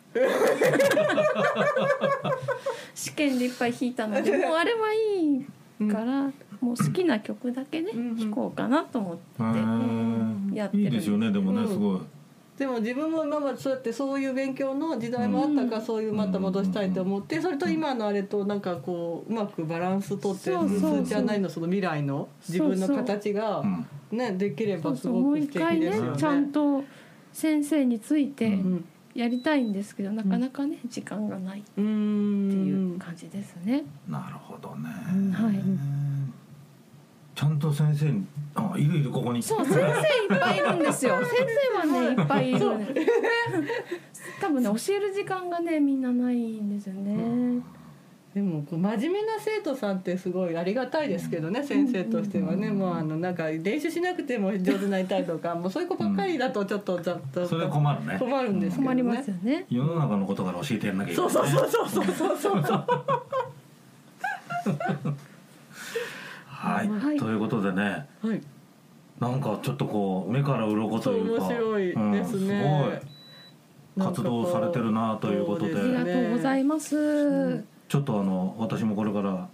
試験でいっぱい弾いたのでもうあれはいいから、うん、もう好きな曲だけね、うん、弾こうかなと思ってやってる。いいですよねでもね、うん、すごい。でも自分も今までそうやってそういう勉強の時代もあったから、うん、そういうまた戻したいと思って、うん、それと今のあれとなんかこううまくバランスとって普通じゃないのその未来の自分の形がねできればすごく素敵ですよね。そうそうもう一回ねちゃんと先生について、うんやりたいんですけどなかなかね、うん、時間がないっていう感じですね。なるほどね、はい、ちゃんと先生にあいるいるここにそう先生いっぱいいるんですよ先生はねいっぱいいる、ね、多分ね教える時間がねみんなないんですよね、うん、でもこう真面目な生徒さんってすごいありがたいですけどね、うん、先生としてはね、うん、もうあのなんか練習しなくても上手になりたいとかもうそういう子ばっかりだとちょっとちょっとそれ困るね困るんですけどね、うん、困りますよね。世の中のことから教えてやんなきゃいけない、ね、そうそうそうそうそうそうはい、はい、ということでね、はい、なんかちょっとこう目から鱗というか面白いですね、うん、すごい活動されてるなということで、ね、ありがとうございます、うんちょっとあの私もこれから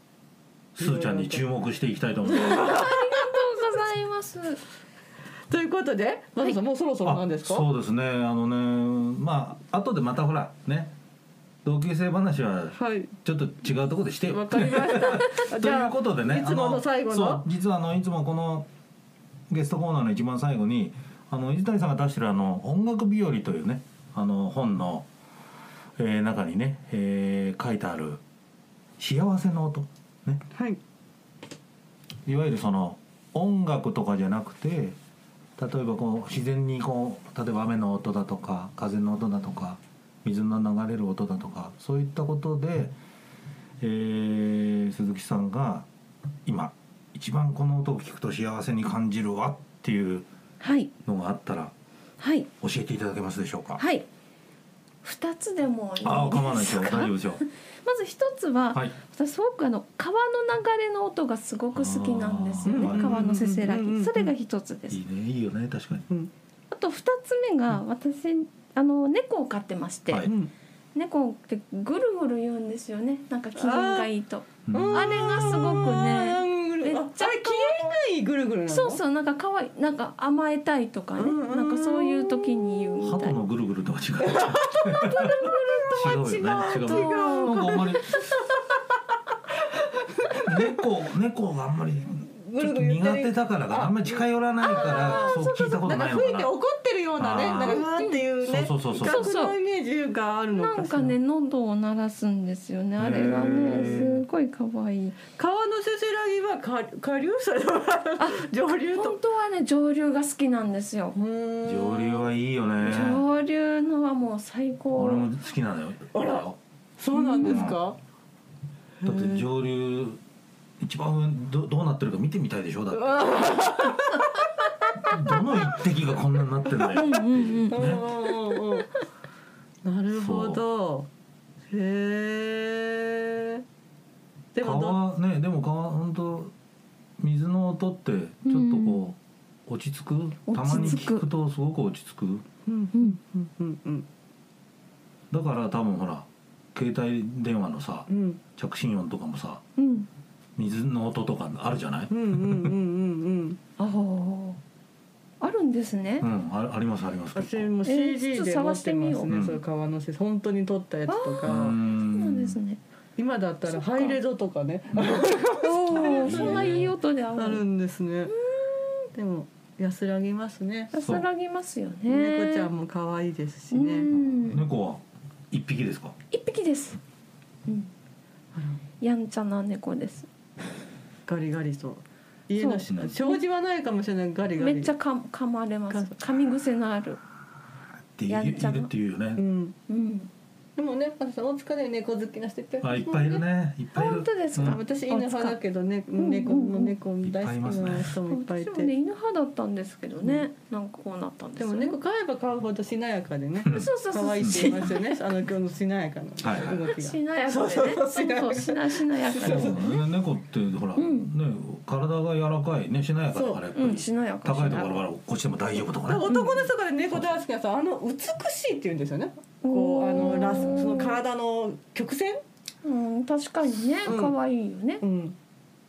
すーちゃんに注目していきたいと思います。ありがとうございます。ということで、マサさんもうそろそろなんですか？そうですね。あのね、まあ後でまたほらね、同級生話はちょっと違うところでしてよ。わかりました。ということでね、いつもの最後の、そう実はあのいつもこのゲストコーナーの一番最後に、あの水谷さんが出してるあの音楽日和というね、あの本のえー、中にね、えー、書いてある幸せの音、ねはい、いわゆるその音楽とかじゃなくて例えばこう自然にこう例えば雨の音だとか風の音だとか水の流れる音だとかそういったことで、えー、鈴木さんが今一番この音を聞くと幸せに感じるわっていうのがあったら、はい、教えていただけますでしょうか？はいふたつでもいいですか？あ、構わないですよ。大丈夫ですよ。まずひとつは、はい、私すごくあの川の流れの音がすごく好きなんですよね。川のせせらぎ、それがひとつです。いいね、いいよね、確かに。うん、あとふたつめが私、うん、あの猫を飼ってまして、はい、猫ってぐるぐる言うんですよね。なんか機嫌がいいと、 あ、うん、あれがすごくね。めっちゃ機嫌がいいぐるぐるなの。そうそう、なんか可愛い、なんか甘えたいとかね、うんうん、なんかそういう時に言うみたいな。鳩のぐるぐるとは違う。鳩のぐるぐるとは違う。違うよね、違う。違う。なんかあんまり猫猫があんまりちょっと苦手だからかあんまり近寄らないからそう聞いたことないのかな。なんか雰囲気怒ってるようなね、なんかうわっていうね、そうそうそうそう。そういうイメージがあるのかしら。なんかね喉を鳴らすんですよね。あれがねすごい可愛い。川のせせらぎは下流それあ上流と。本当はね上流が好きなんですよ。上流はいいよね。上流のはもう最高。俺も好きなんだよ。あらそうなんですか。うん、だって上流一番 ど, どうなってるか見てみたいでしょだってどの一滴がこんなになってるんだようんうん、うんね、なるほどへえ。でも川ねでも川本当水の音ってちょっとこう落ち着く、うん、たまに聞くとすごく落ち着く、うんうんうんうん、だから多分ほら携帯電話のさ、うん、着信音とかもさ、うん水の音とかあるじゃない？うんうんうんうん、あ, あるんですね。うん、あ, ありますあります。私も シージー で持ってますね。そう川のせ本当に撮ったやつとか。そうなんですね。今だったらハイレゾとかね。そ, かおそんないい音である。あるんですね。でも安らぎますね。安らぎますよね。猫ちゃんも可愛いですしね。猫は一匹ですか？一匹です、うん、やんちゃな猫です。ガリガリと家の障子はないかもしれないガリガリめっちゃか噛まれます。噛み癖のあるってやんちゃなっていうよね、うんうん、でもね、パタさん大塚で猫好きな人いっぱい、ね、あいっぱいいるね。いっぱいいる。本当ですか？私犬派だけどね、うん、猫も猫大好きな人もいっぱいいて、いい、ね、私もね犬派だったんですけどね、うん、なんかこうなったんですよ、ね、でも猫飼えば飼うほどしなやかでね、そうそうそうそう、可愛いって言いますよね。あの今日のしなやかな動きがしなやかでね、そうしなしなやかでね。猫ってほら、うん、ね、体が柔らかいね、しなやかだからやっぱり、うん、しなやか高いところからこっちでも大丈夫とかね。男の人から猫大好きな人はあの美しいって言うんですよね。こうあのラスその体の曲線、うん、確かにね、可愛いよね、うん、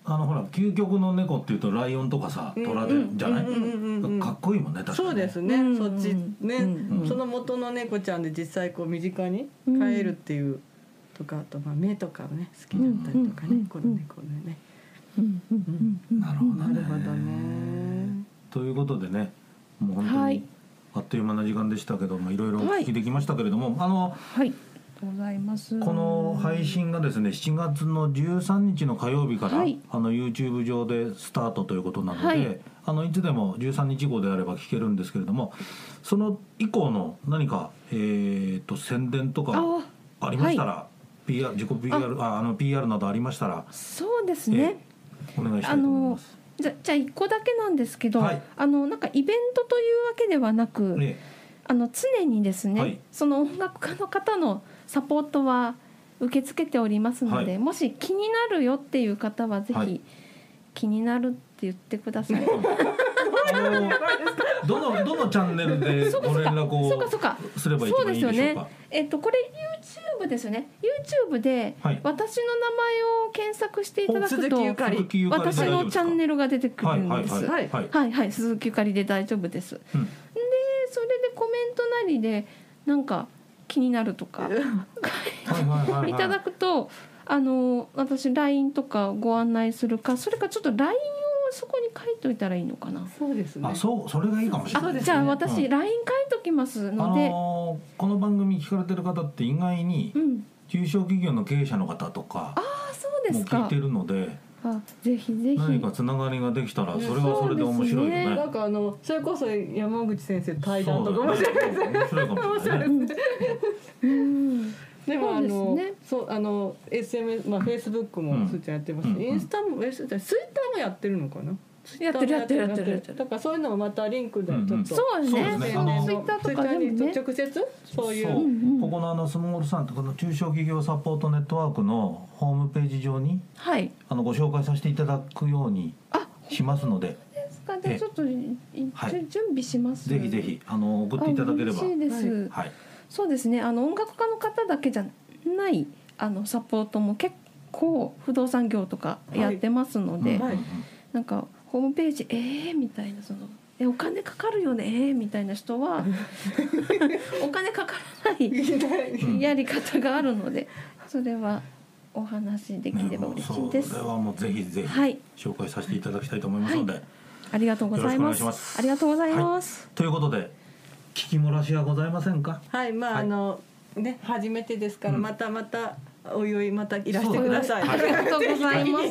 あのほら究極の猫っていうとライオンとかさ、虎でじゃない、かっこいいもんね。確かにそうですね、うんうん、そっちね、うんうん、その元の猫ちゃんで実際こう身近に飼えるっていうとか、あとまあ目とかね好きだったりとかね、うんうん、この猫のね、うんうんうん、なるほど ね, なるほどね。ということでね、もう本当に、はい、あっという間な時間でしたけども、いろいろお聞きできましたけれども、はい、あの、はい、ございます。この配信がですね、しちがつのじゅうさんにちの火曜日から、はい、あの YouTube 上でスタートということなので、はい、あのいつでもじゅうさんにちごであれば聞けるんですけれども、その以降の何か、えー、と宣伝とかありましたら、はい、ピーアール 自己 ピーアール ああの ピーアール などありましたら、そうですね、えー、お願いしたいと思います。じゃ, じゃあいっこだけなんですけど、はい、あのなんかイベントというわけではなく、ね、あの常にですね、はい、その音楽家の方のサポートは受け付けておりますので、はい、もし気になるよっていう方はぜひ、はい、気になるって言ってください。どのどのチャンネルでご連絡をすれば一番いいでしょうか。そうですよね。えっとこれ YouTube ですよね。YouTube で私の名前を検索していただくと、はい、私のチャンネルが出てくるんです。はいはいはいはい、鈴木ゆかりで大丈夫です。うん、でそれでコメントなりでなんか気になるとかいただくと、あの私 ライン とかご案内するか、それかちょっと ラインそこに書いといたらいいのかな。そうですね。あ、そう、それがいいかもしれないですね。あ、じゃあ私 ライン 書いときますので、あのー、この番組聞かれてる方って意外に中小企業の経営者の方とかも聞いてるので、あ、ぜひぜひ何かつながりができたらそれはそれで面白いよね。なんかあのそれこそ山口先生対談とか面白いですね。面白いかもしれないね。うんでもあのそうあの エスエヌエス まあ Facebook もすーちゃんやってます、うん、インスタも Twitter もやってるのかな。やってるやってるやってる。だからそういうのもまたリンクでちょっと、うんうん、そうですね。Twitter、ね、とかでもね直接そういう、そう、うんうん、ここのあのスモールさんとこの中小企業サポートネットワークのホームページ上に、はい、あのご紹介させていただくようにしますので。でちょっと、はい、準備します。ぜひぜひあの送っていただければ。嬉しいです。はい。はいそうですね、あの音楽家の方だけじゃないあのサポートも結構不動産業とかやってますので、はいはい、なんかホームページえーみたいなそのえお金かかるよねえーみたいな人はお金かからないやり方があるのでそれはお話できれば嬉しいです。それはもうぜひぜひ紹介させていただきたいと思いますので、はい、ありがとうございます。よろしくお願いします。ありがとうございます、はい、ということで聞き漏らしはございませんか。はい、まあ、はい、あのね初めてですから、うん、またまたおいおいまたいらしてください。ありがとうございます。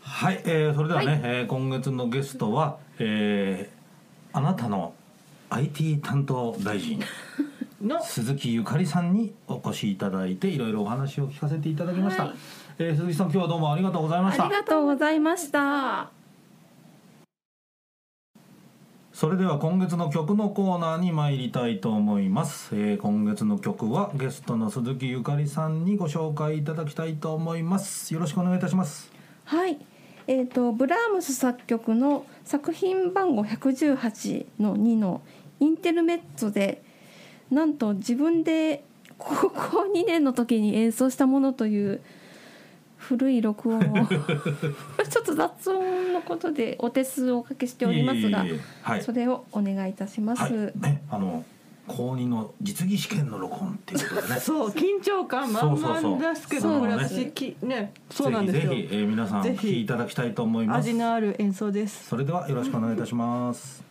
はい、えー、それではね、はいえー、今月のゲストは、えー、あなたの アイティー 担当大臣の鈴木ゆかりさんにお越しいただいていろいろお話を聞かせていただきました。はいえー、鈴木さん今日はどうもありがとうございました。ありがとうございました。それでは今月の曲のコーナーに参りたいと思います、えー、今月の曲はゲストの鈴木ゆかりさんにご紹介いただきたいと思います。よろしくお願いいたします。はい、えーと、ブラームス作曲の作品番号 ひゃくじゅうはちのに のインテルメッツォでなんと自分で高校にねんの時に演奏したものという古い録音をちょっと雑音のことでお手数をおかけしておりますが、いえいえいえ、はい、それをお願いいたします。はいね、あの高にの実技試験の録音っていうことでねそう緊張感満々ですけどこれ私ねそうなんですよ。ぜひぜひ、えー、皆さんお聴きいただきたいと思います。味のある演奏です。それではよろしくお願いいたします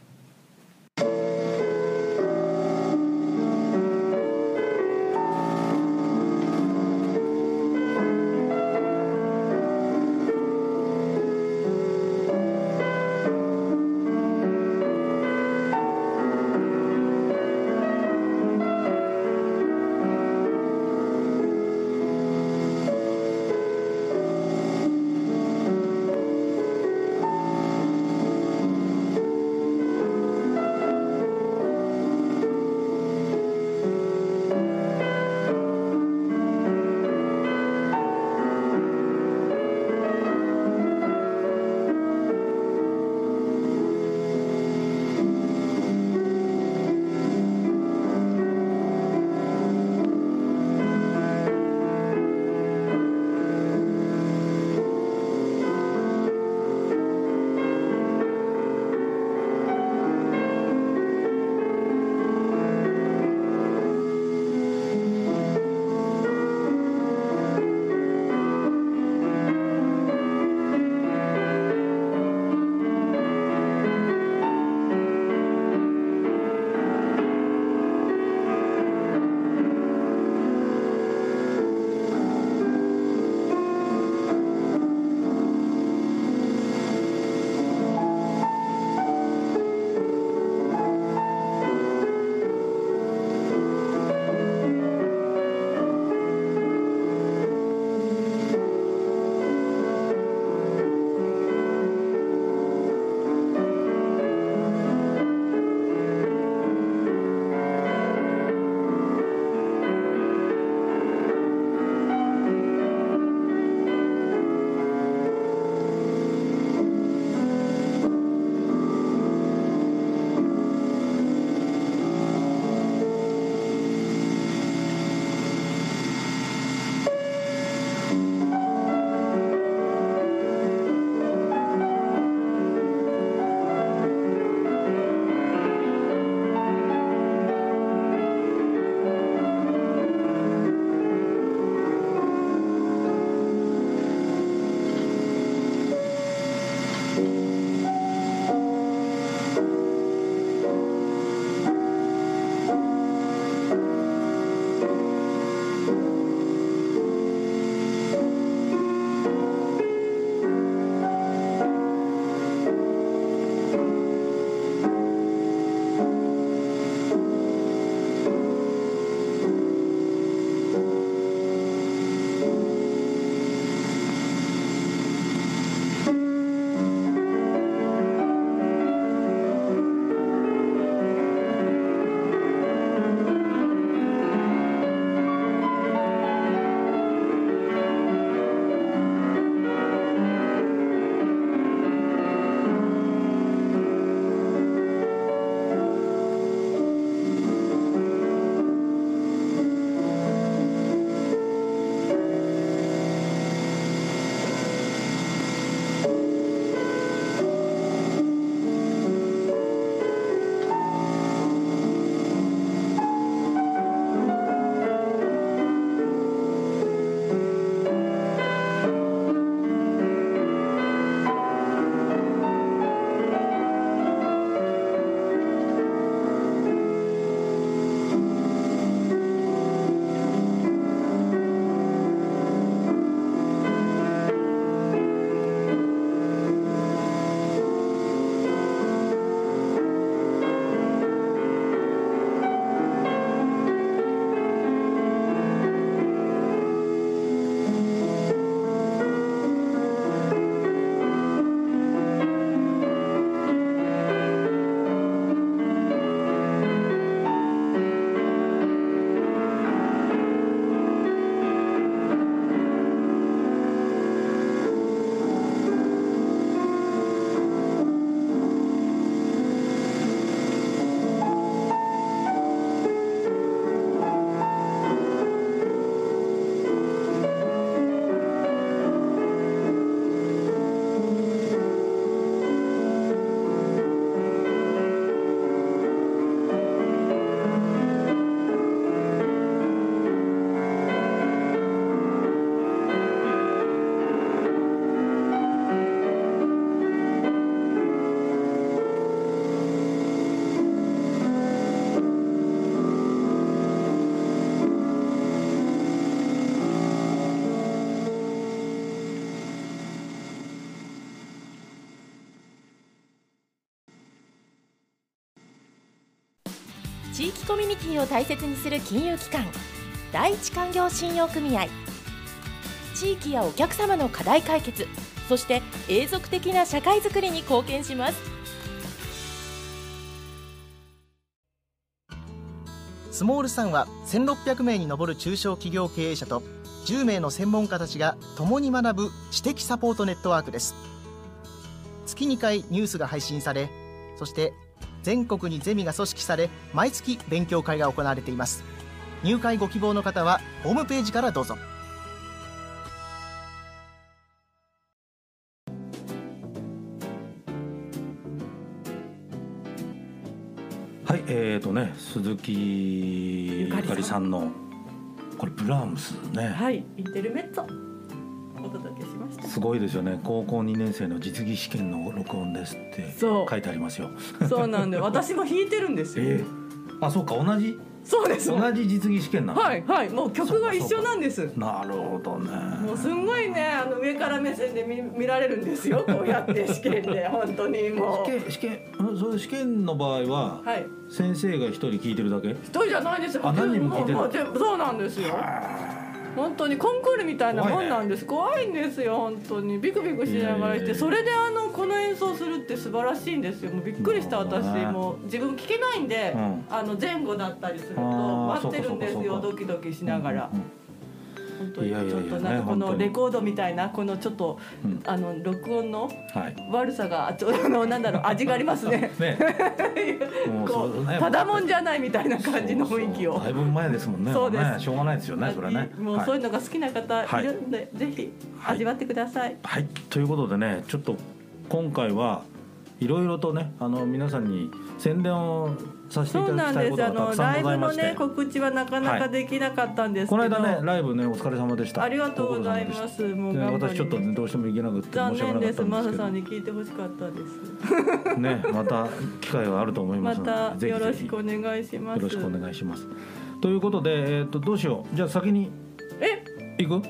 地域コミュニティを大切にする金融機関、第一勧業信用組合。地域やお客様の課題解決、そして永続的な社会づくりに貢献します。スモールさんはせんろっぴゃくめいに上る中小企業経営者とじゅうめいの専門家たちが共に学ぶ知的サポートネットワークです。月にかいニュースが配信され、そして全国にゼミが組織され、毎月勉強会が行われています。入会ご希望の方はホームページからどうぞ。はい、えーとね、鈴木ゆかりさんのこれブラームスね、はい、インテルメッツォお届けしました。すごいですよね。高校にねんせいの実技試験の録音ですって書いてありますよ。そうなんで私も弾いてるんですよ、えー、あ、そうか、同じ、そうです、同じ実技試験なの、はいはい、もう曲が一緒なんです。なるほどね。もうすんごいね、あの上から目線で 見, 見られるんですよ、こうやって試験で本当にもう試験試験そういう試験の場合は、はい、先生が一人聞いてるだけ？一人じゃないですよ。あ、何人も聞いてる。もうもうそうなんですよ。本当にコンクールみたいなもんなんです。怖い、ね、怖いんですよ。本当にビクビクしながらして、それであのこの演奏するって素晴らしいんですよ。もうびっくりした。私も自分聞けないんで、うん、あの前後だったりすると待ってるんですよ。ドキドキしながら、うんうん、本当にちょっとなんかこのレコードみたいなこのちょっとあの録音の悪さがちょっとなんだろう、味がありますね。こうただもんじゃないみたいな感じの雰囲気を。だいぶ前ですもんね。そうです。しょうがないですよね、それね。もうそういうのが好きな方いるので、ぜひ味わってください。はい、ということでね、ちょっと今回はいろいろとね、あの皆さんに宣伝をさせていただきたいことがたくさんございまして、ライブの、ね、告知はなかなかできなかったんですけど、はい、この間ねライブね、お疲れ様でした。ありがとうございます。もう頑張ります。私ちょっと、ね、どうしても行けなくて申し訳なかったんですけど、残念です。マサさんに聞いてほしかったですね。また機会があると思いますのでまたよろしくお願いします。よろしくお願いします。ということで、えー、とどうしよう。じゃあ先に行く、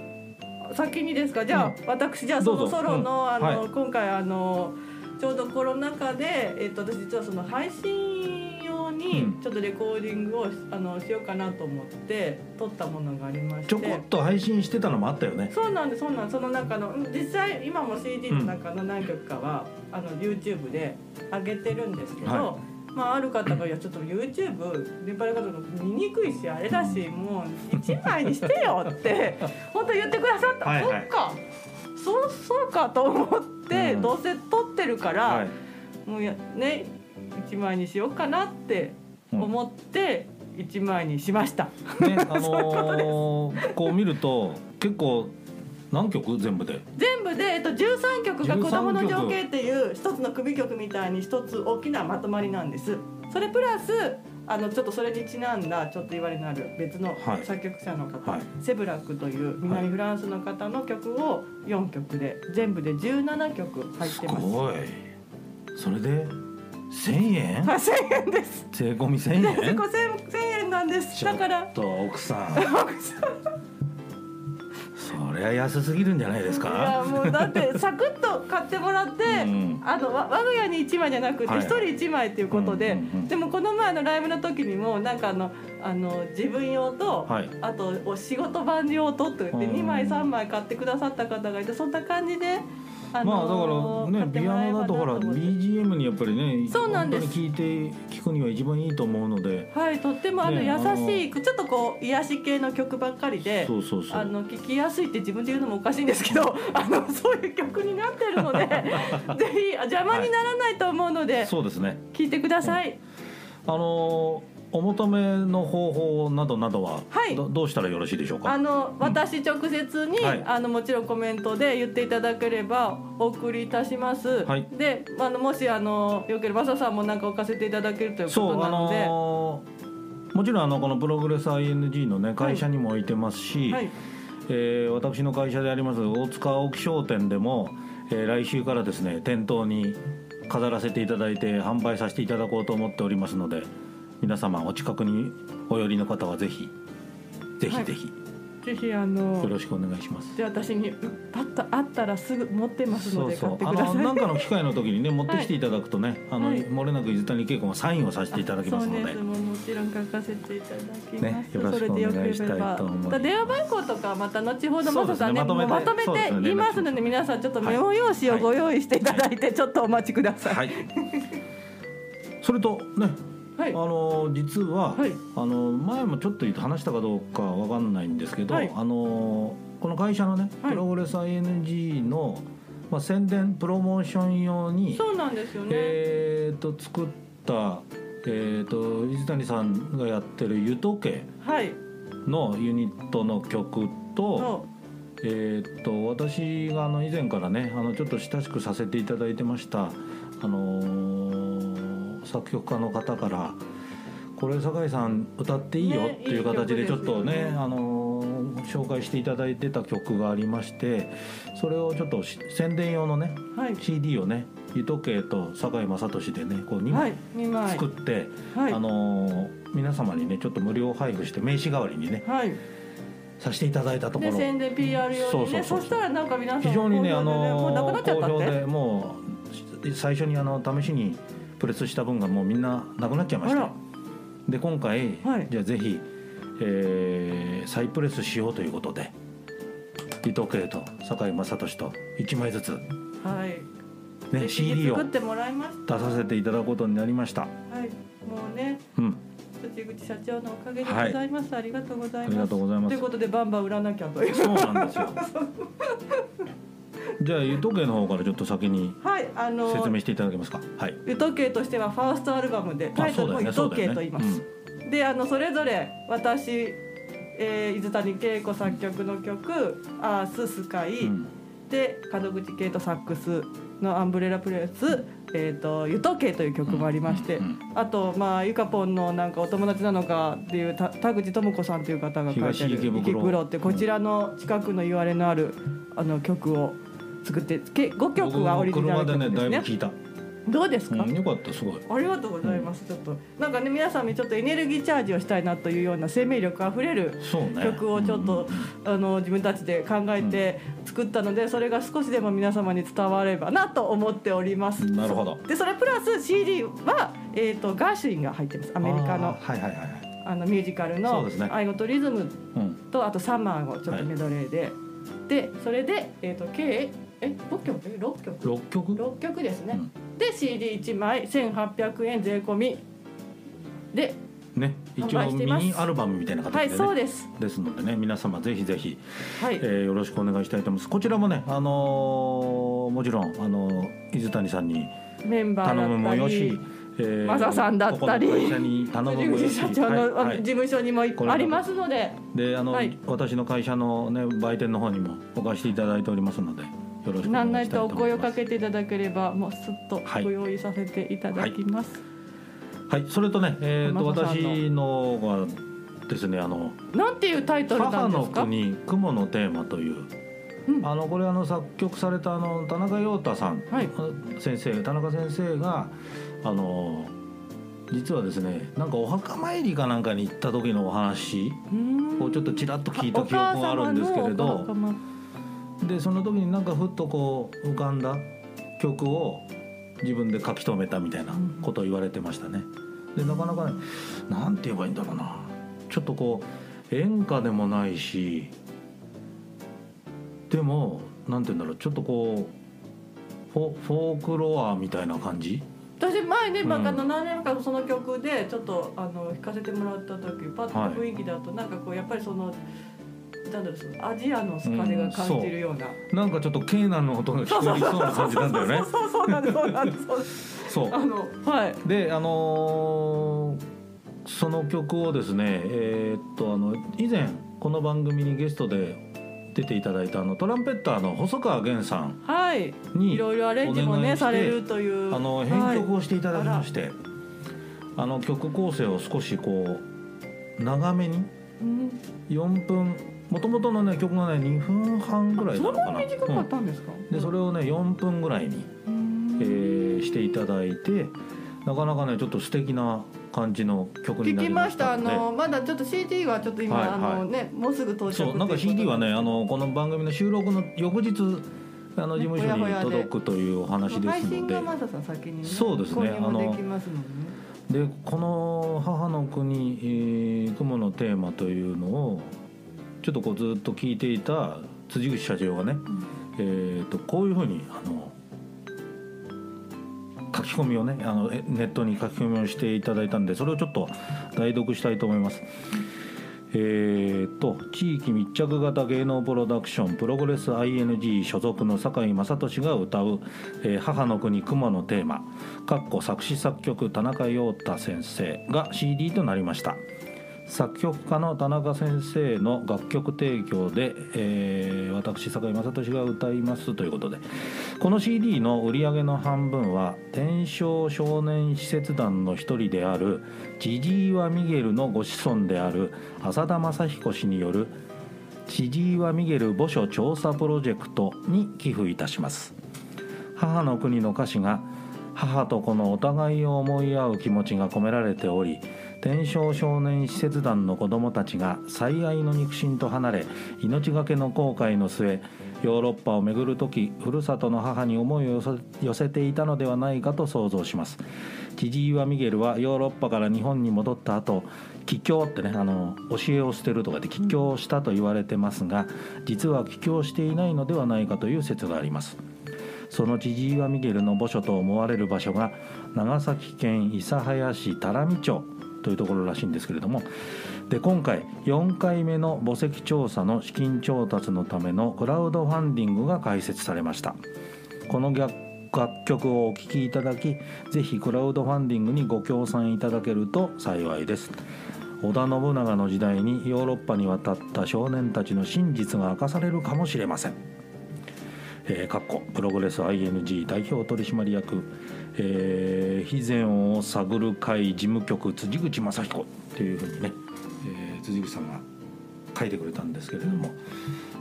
先にですか。じゃあ、うん、私じゃあそのソロ の,、うん、あのはい、今回あのちょうどコロナ禍で、えー、と私実はその配信用にちょっとレコーディングを し,、うん、あのしようかなと思って撮ったものがありまして、ちょこっと配信してたのもあったよね。そうなんです。 そ, うなんその中の実際今も シーディー の中の何曲かは、うん、あの YouTube で上げてるんですけど、はい、まあ、ある方がいやちょっと YouTube 年配の方が見にくいしあれだし、もういちまいにしてよって本当に言ってくださった。はい、はい、そっか、そうそうかと思って、うん、どうせ撮ってるから、はい、もうやねいちまいにしようかなって思っていちまいにしました。うん、ね、あのー、こう見ると結構何曲全部で全部で、えっと、じゅうさんきょくが子どもの情景っていう一つの組曲みたいに一つ大きなまとまりなんです。それプラスあのちょっとそれにちなんだちょっと言われのある別の作曲者の方、はい、セブラックという南フランスの方の曲をよんきょくで全部でじゅうななきょく入ってます。すごい。それでせんえん、はい、せんえんです。税込みせんえん、税込せんえんなんです。だからちょっと奥さん奥さんそれは安すぎるんじゃないですか。いやもうだってサクッと買ってもらって、うん、あの我が家にいちまいじゃなくてひとりいちまいということで、はいはい、うんうんうん、でもこの前のライブの時にもなんかあのあの自分用と、はい、あとお仕事版用とって言ってにまいさんまい買ってくださった方がいて、そんな感じで。あのー、まあだからね、ピアノだとほら ビージーエム にやっぱりね、そうなんです、本当に聞いて聞くには一番いいと思うので、はい、とってもあの優しい、ね、ちょっとこう癒し系の曲ばっかりで、そうそうそう、あの聞きやすいって自分で言うのもおかしいんですけど、あのそういう曲になってるのでぜひ邪魔にならないと思うので、はい、そうですね、聞いてください。うん、あのーお求めの方法などなどは、はい、ど, どうしたらよろしいでしょうか。あの私直接に、うん、はい、あのもちろんコメントで言っていただければお送りいたします。はい、であのもしあのよければマサさんも何か置かせていただけるということなので、そう、あのー、もちろんあのこのプログレス アイエヌジー の、ね、会社にも置いてますし、はいはい、えー、私の会社であります大塚青木商店でも、えー、来週からですね店頭に飾らせていただいて販売させていただこうと思っておりますので、皆様お近くにお寄りの方はぜひぜひぜひぜひあのよろしくお願いします。で私にパッとあったらすぐ持ってますので、そうそう買ってください。あのなんかの機会の時にね持ってきていただくとね、はい、あの、はい、漏れなく伊豆谷恵子がサインをさせていただきますので、そうです、もうもちろん書かせていただきます、よろしくお願いしたいと思います。電話番号とかまた後ほどまささんね、まとめて、まとめて言いますので、皆さんちょっとメモ用紙をご用意していただいて、ちょっとお待ちください、はい、それとね、はい、あの実は、はい、あの前もちょっと話したかどうかわかんないんですけど、はい、あのこの会社のね、はい、プログレス アイエヌジー の、まあ、宣伝プロモーション用にそうなんですよね、えー、と作った、えー、と伊豆谷さんがやってる湯時計のユニットの曲と、はい、えー、と私があの以前からねあのちょっと親しくさせていただいてましたあのー、作曲家の方からこれ堺さん歌っていいよっていう形でちょっと ね, ね, いい曲ですよね、あのー、紹介していただいてた曲がありまして、それをちょっと宣伝用のね、はい、シーディー をね湯時計と堺雅俊でねこうにまい作って、はい、あのー、皆様にねちょっと無料配布して名刺代わりにね、はい、させていただいたところで宣伝 ピーアール 用にね、そしたらなんか皆さん非常にねあの好評で、もう最初にあの試しにプレスした分がもうみんななくなっちゃいました。で今回、はい、じゃあぜひ、えー、再プレスしようということで伊藤圭と堺雅俊といちまいずつ、はいね、シーディー を出させていただくことになりました、はい、もうね、うん、口口社長のおかげでございます、はい、ありがとうございますということでバンバン売らなきゃという、そうなんですよじゃあ湯時計の方からちょっと先に、はい、あの説明していただけますか。はい、湯時計としてはファーストアルバムでタイトルも湯時計と言います、ねねうん、であのそれぞれ私、えー、伊豆谷恵子作曲の曲アーススカイ、うん、で門口圭人サックスのアンブレラプレス、えー、と湯時計という曲もありまして、うんうんうん、あと、まあ、ゆかぽんのなんかお友達なのかっていうた田口智子さんという方が書いてある池袋ってこちらの近くのいわれのあるあの曲を作ってごきょくはオリジナル曲ですね。僕も車でねだいぶ聞いた。どうですか、うん、よかった、すごいありがとうございます、うん、ちょっとなんかね皆さんにちょっとエネルギーチャージをしたいなというような生命力あふれる曲をちょっと、ねうん、あの自分たちで考えて作ったので、うん、それが少しでも皆様に伝わればなと思っております。なるほど。でそれプラス シーディー は、えー、とガーシュウィンが入ってます。アメリカの、はいはいはい、あのミュージカルの愛語とリズムと、うん、あとサマーをちょっとメドレーで、はい、でそれで、えー、と計えごきょくろっきょくろっきょくろっきょくですね、うんで シーディーいち 枚せんはっぴゃくえん税込みでね、一応ミニアルバムみたいな形でね、はい、そうです。ですのでね皆様ぜひぜひ、はい、えー、よろしくお願いしたいと思います。こちらもね、あのー、もちろん、あのー、伊豆谷さんにメンバーだったり頼むもよし、えー、マサさんだったり会社に頼むもよし社長の、はいはい、事務所にもありますので、であの、はい、私の会社の、ね、売店の方にも置かせていただいておりますので。なんないとお声をかけていただければもうすっとご用意させていただきます。はい、はい、それとね、えー、と私のはですねあのなんていうタイトルなんですか。母の国雲のテーマという、うん、あのこれあの作曲されたあの田中陽太さん、はい、先生田中先生があの実はですねなんかお墓参りかなんかに行った時のお話をちょっとちらっと聞いた記憶があるんですけれど、でその時になんかふっとこう浮かんだ曲を自分で書き留めたみたいなことを言われてましたね。でなかなかねなんて言えばいいんだろうな、ちょっとこう演歌でもないしでもなんて言うんだろう、ちょっとこうフ ォ, フォークロアみたいな感じ。私前ね、うん、なんかななねんかんその曲でちょっとあの弾かせてもらった時パッと雰囲気だとなんかこうやっぱりそのアジアの疲れが感じるような、うん、なんかちょっとケーナの音が聞こえそうな感じなんだよね。そうそうそうそうなんですそうなんですそう、はい、であのー、その曲をですね、えー、っとあの以前この番組にゲストで出ていただいたあのトランペッターの細川源さんに、はい、いろいろアレンジもねされるというあの編曲をしていただきまして、はい、あの曲構成を少しこう長めに、うん、よんぷんもともとの、ね、曲がねにふんはんぐらいだったかな。そんな短かったんですか、うん、でそれをねよんぷんぐらいに、えー、していただいて、なかなかねちょっと素敵な感じの曲になりました。聞きました。あのまだちょっと シーディー はちょっと今、はいはい、あのね、もうすぐ到着ということで、なんか シーディー はね、あのこの番組の収録の翌日あの事務所に届くというお話ですので、配信がマサさん先にね、そうですね、購入もできますもんね。でこの母の国、えー、雲のテーマというのをちょっとこうずっと聞いていた辻口社長がね、うん、えー、とこういうふうにあの書き込みをね、あのネットに書き込みをしていただいたんで、それをちょっと代読したいと思います。えー、と地域密着型芸能プロダクションプログレス アイエヌジー 所属の堺雅俊が歌う、えー、母の国雲のテーマ（作詞作曲田中陽太先生）が シーディー となりました。作曲家の田中先生の楽曲提供で、えー、私堺雅俊が歌いますということで、この シーディー の売り上げの半分は天正少年使節団の一人である千々岩ミゲルのご子孫である浅田正彦氏による千々岩ミゲル墓所調査プロジェクトに寄付いたします。母の国の歌詞が母と子のお互いを思い合う気持ちが込められており、天正少年使節団の子どもたちが最愛の肉親と離れ、命がけの航海の末、ヨーロッパを巡るとき、ふるさとの母に思いを寄せていたのではないかと想像します。千々岩ミゲルはヨーロッパから日本に戻った後、帰郷ってね、あの教えを捨てるとかで帰郷したと言われてますが、実は帰郷していないのではないかという説があります。その千々岩ミゲルの墓所と思われる場所が長崎県諫早市多良見町というところらしいんですけれども、で今回よんかいめの墓石調査の資金調達のためのクラウドファンディングが開設されました。この楽曲をお聴きいただき、ぜひクラウドファンディングにご協賛いただけると幸いです。織田信長の時代にヨーロッパに渡った少年たちの真実が明かされるかもしれません。えー、プログレス アイエヌジー 代表取締役、えー、非善を探る会事務局辻口雅彦というふうにね、えー、辻口さんが書いてくれたんですけれども、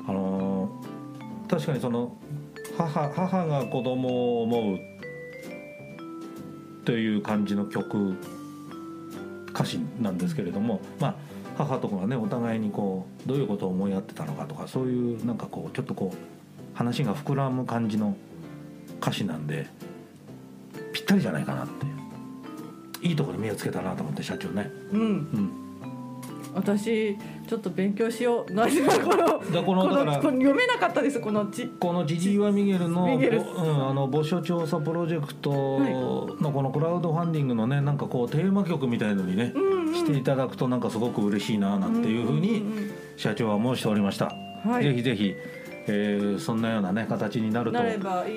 あのー、確かにその 母, 母が子供を思うという感じの曲歌詞なんですけれども、まあ母と子がねお互いにこうどういうことを思い合ってたのかとか、そういうなんかこうちょっとこう話が膨らむ感じの歌詞なんでぴったりじゃないかなって、いいところに目をつけたなと思って社長ね、うん、うん、私ちょっと勉強しよう。何がこの読めなかったです。このちこの千々岩ミゲルの墓所、うん、調査プロジェクトのこのクラウドファンディングのね、なんかこうテーマ曲みたいのにね、うんうん、していただくとなんかすごく嬉しいななんていうふうに社長は申しておりました。はい、ぜひぜひえー、そんなような、ね、形になると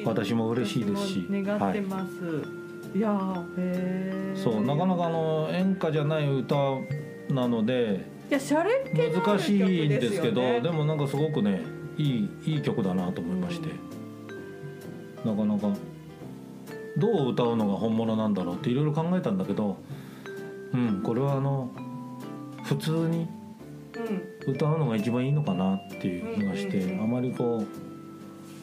私も嬉しいですし、願ってます、はい、いやへそうなかなかあの演歌じゃない歌なので、いやシャレっ気のある曲ですよね。難しいんですけど、でもなんかすごくねいい、いい曲だなと思いまして、うん、なかなかどう歌うのが本物なんだろうっていろいろ考えたんだけど、うん、これはあの普通に歌うのが一番いいのかなっていう気がして、うんうんうん、あまりこ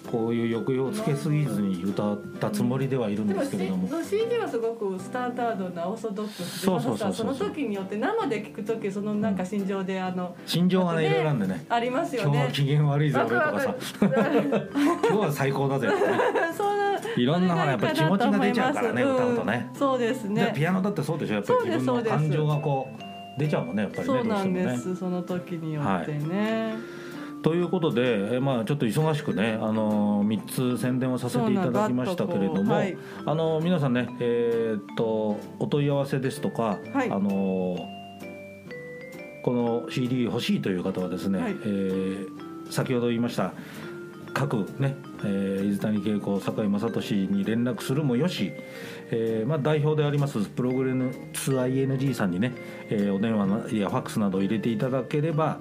うこういう抑揚をつけすぎずに歌ったつもりではいるんですけれども、うん、でも シーディー はすごくスタンダードなオーソドックスで、まささその時によって生で聴く時そのなんか心情であの、うん、心情がねいろいろあるんでね、ありますよね。今日は機嫌悪いぜ俺とかさ今日は最高だぜって、ね、そうないろんなやっぱり気持ちが出ちゃうからね、うん、歌うとね。そうですね。ピアノだってそうでしょ、やっぱり自分の感情がこう出ちゃうもんね、やっぱりね。そうなんです、ね、その時によってね、はい、ということで、え、まあ、ちょっと忙しくね、あのー、みっつ宣伝をさせていただきましたけれども、はい、あのー、皆さんね、えー、っとお問い合わせですとか、はい、あのー、この シーディー 欲しいという方はですね、はい、えー、先ほど言いました各ね、えー、伊豆谷慶子、堺雅俊に連絡するもよし、えーまあ、代表でありますプログレス アイエヌジー さんにね、えー、お電話やファックスなどを入れていただければ、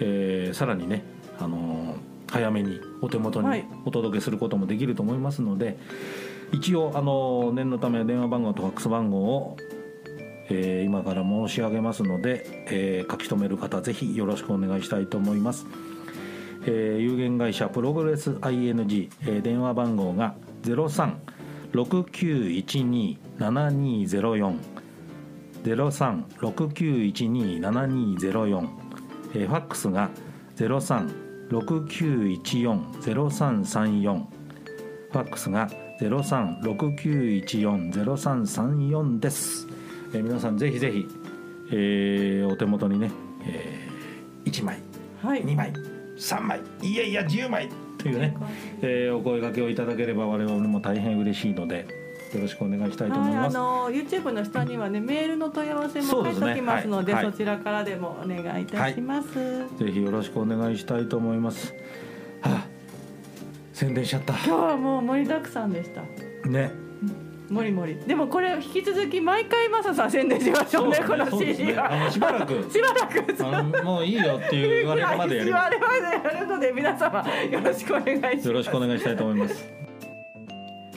えー、さらにね、あのー、早めにお手元にお届けすることもできると思いますので、はい、一応、あのー、念のため電話番号とファックス番号を、えー、今から申し上げますので、えー、書き留める方ぜひよろしくお願いしたいと思います。えー、有限会社プログレス アイエヌジー、えー、電話番号が ゼロさん ろくきゅういちに ななにーぜろよんゼロさん ろくきゅういちに ななにゼロよん、えー、ファックスが ゼロさん ろくきゅういちよん ゼロさんさんよん、 ファックスが ゼロさん ろくきゅういちよん ゼロさんさんよん です、えー、皆さんぜひぜひ、えー、お手元にね、えー、いちまい、はい、にまい、さんまい、いやいやじゅうまいというね、えー、お声掛けをいただければ我々も大変嬉しいのでよろしくお願いしたいと思います、はい、あの YouTube の下には、ね、メールの問い合わせも書いておきますの で, そ, うです、ね、はい、そちらからでもお願いいたします、はい、ぜひよろしくお願いしたいと思います、はあ、宣伝しちゃった。今日はもう盛りだくさんでしたね、もりもり。でもこれ引き続き毎回マサさん宣伝しましょう ね, うね、この シーディー は、ね、あのしばらくしばらくあのもういいよっていう言われるまでやるので皆様よろしくお願いします。よろしくお願いしたいと思います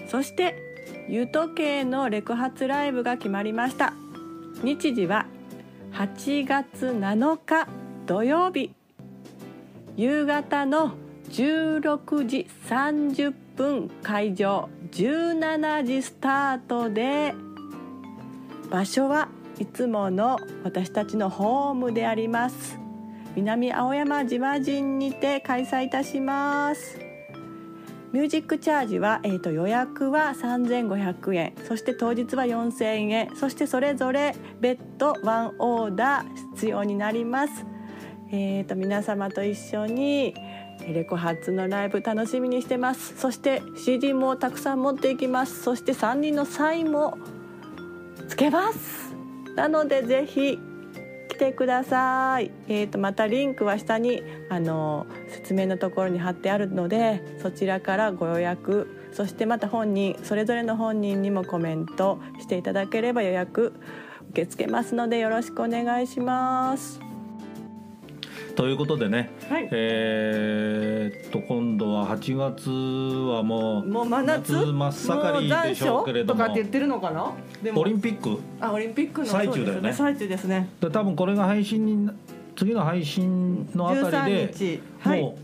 そして湯時計のレクハツライブが決まりました。日時ははちがつなのか土曜日夕方のじゅうろくじさんじゅっぷん会場、じゅうしちじスタートで、場所はいつもの私たちのホームであります南青山地和人にて開催いたします。ミュージックチャージは、えー、と予約はさんぜんごひゃくえん、そして当日はよんせんえん、そしてそれぞれ別途ワンオーダー必要になります、えー、と皆様と一緒にレコ発のライブ楽しみにしてます。そして シーディー もたくさん持っていきます。そしてさんにんのサインもつけます。なのでぜひ来てください、えー、とまたリンクは下にあの説明のところに貼ってあるのでそちらからご予約、そしてまた本人それぞれの本人にもコメントしていただければ予約受け付けますのでよろしくお願いします。ということでね、はい、えー、っと今度ははちがつはもうもう真夏真っ盛りでしょうけれども、もう残暑とかって言ってるのかな。でもオリンピック、あ、オリンピックの最中だよね。最中ですね。で多分これが配信に次の配信のあたりでじゅうさんにち、はい、も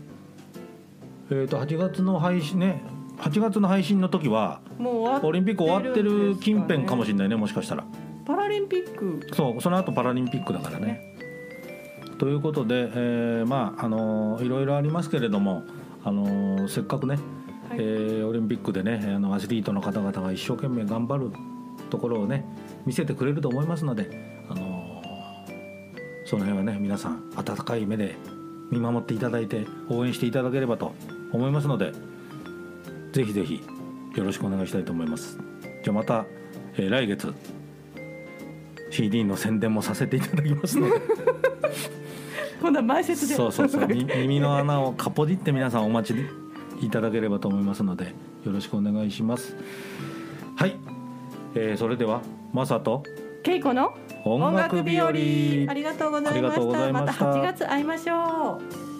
う、えー、っとはちがつの配信ね、はちがつの配信の時はもうオリンピック終わってる近辺かもしれないね、もしかしたら。パラリンピック。そう、その後パラリンピックだからね。ということで、えー、まああのいろいろありますけれども、あのせっかくね、はい、えー、オリンピックでね、あのアスリートの方々が一生懸命頑張るところをね見せてくれると思いますので、あのその辺はね皆さん温かい目で見守っていただいて応援していただければと思いますので、ぜひぜひよろしくお願いしたいと思います。じゃあまた、えー、来月 シーディー の宣伝もさせていただきますので今度は前説で、そうそうそう耳の穴をかぽじって皆さんお待ちいただければと思いますのでよろしくお願いします。はい、えー、それではマサとケイコの音楽日和、ありがとうございました。またはちがつ会いましょう。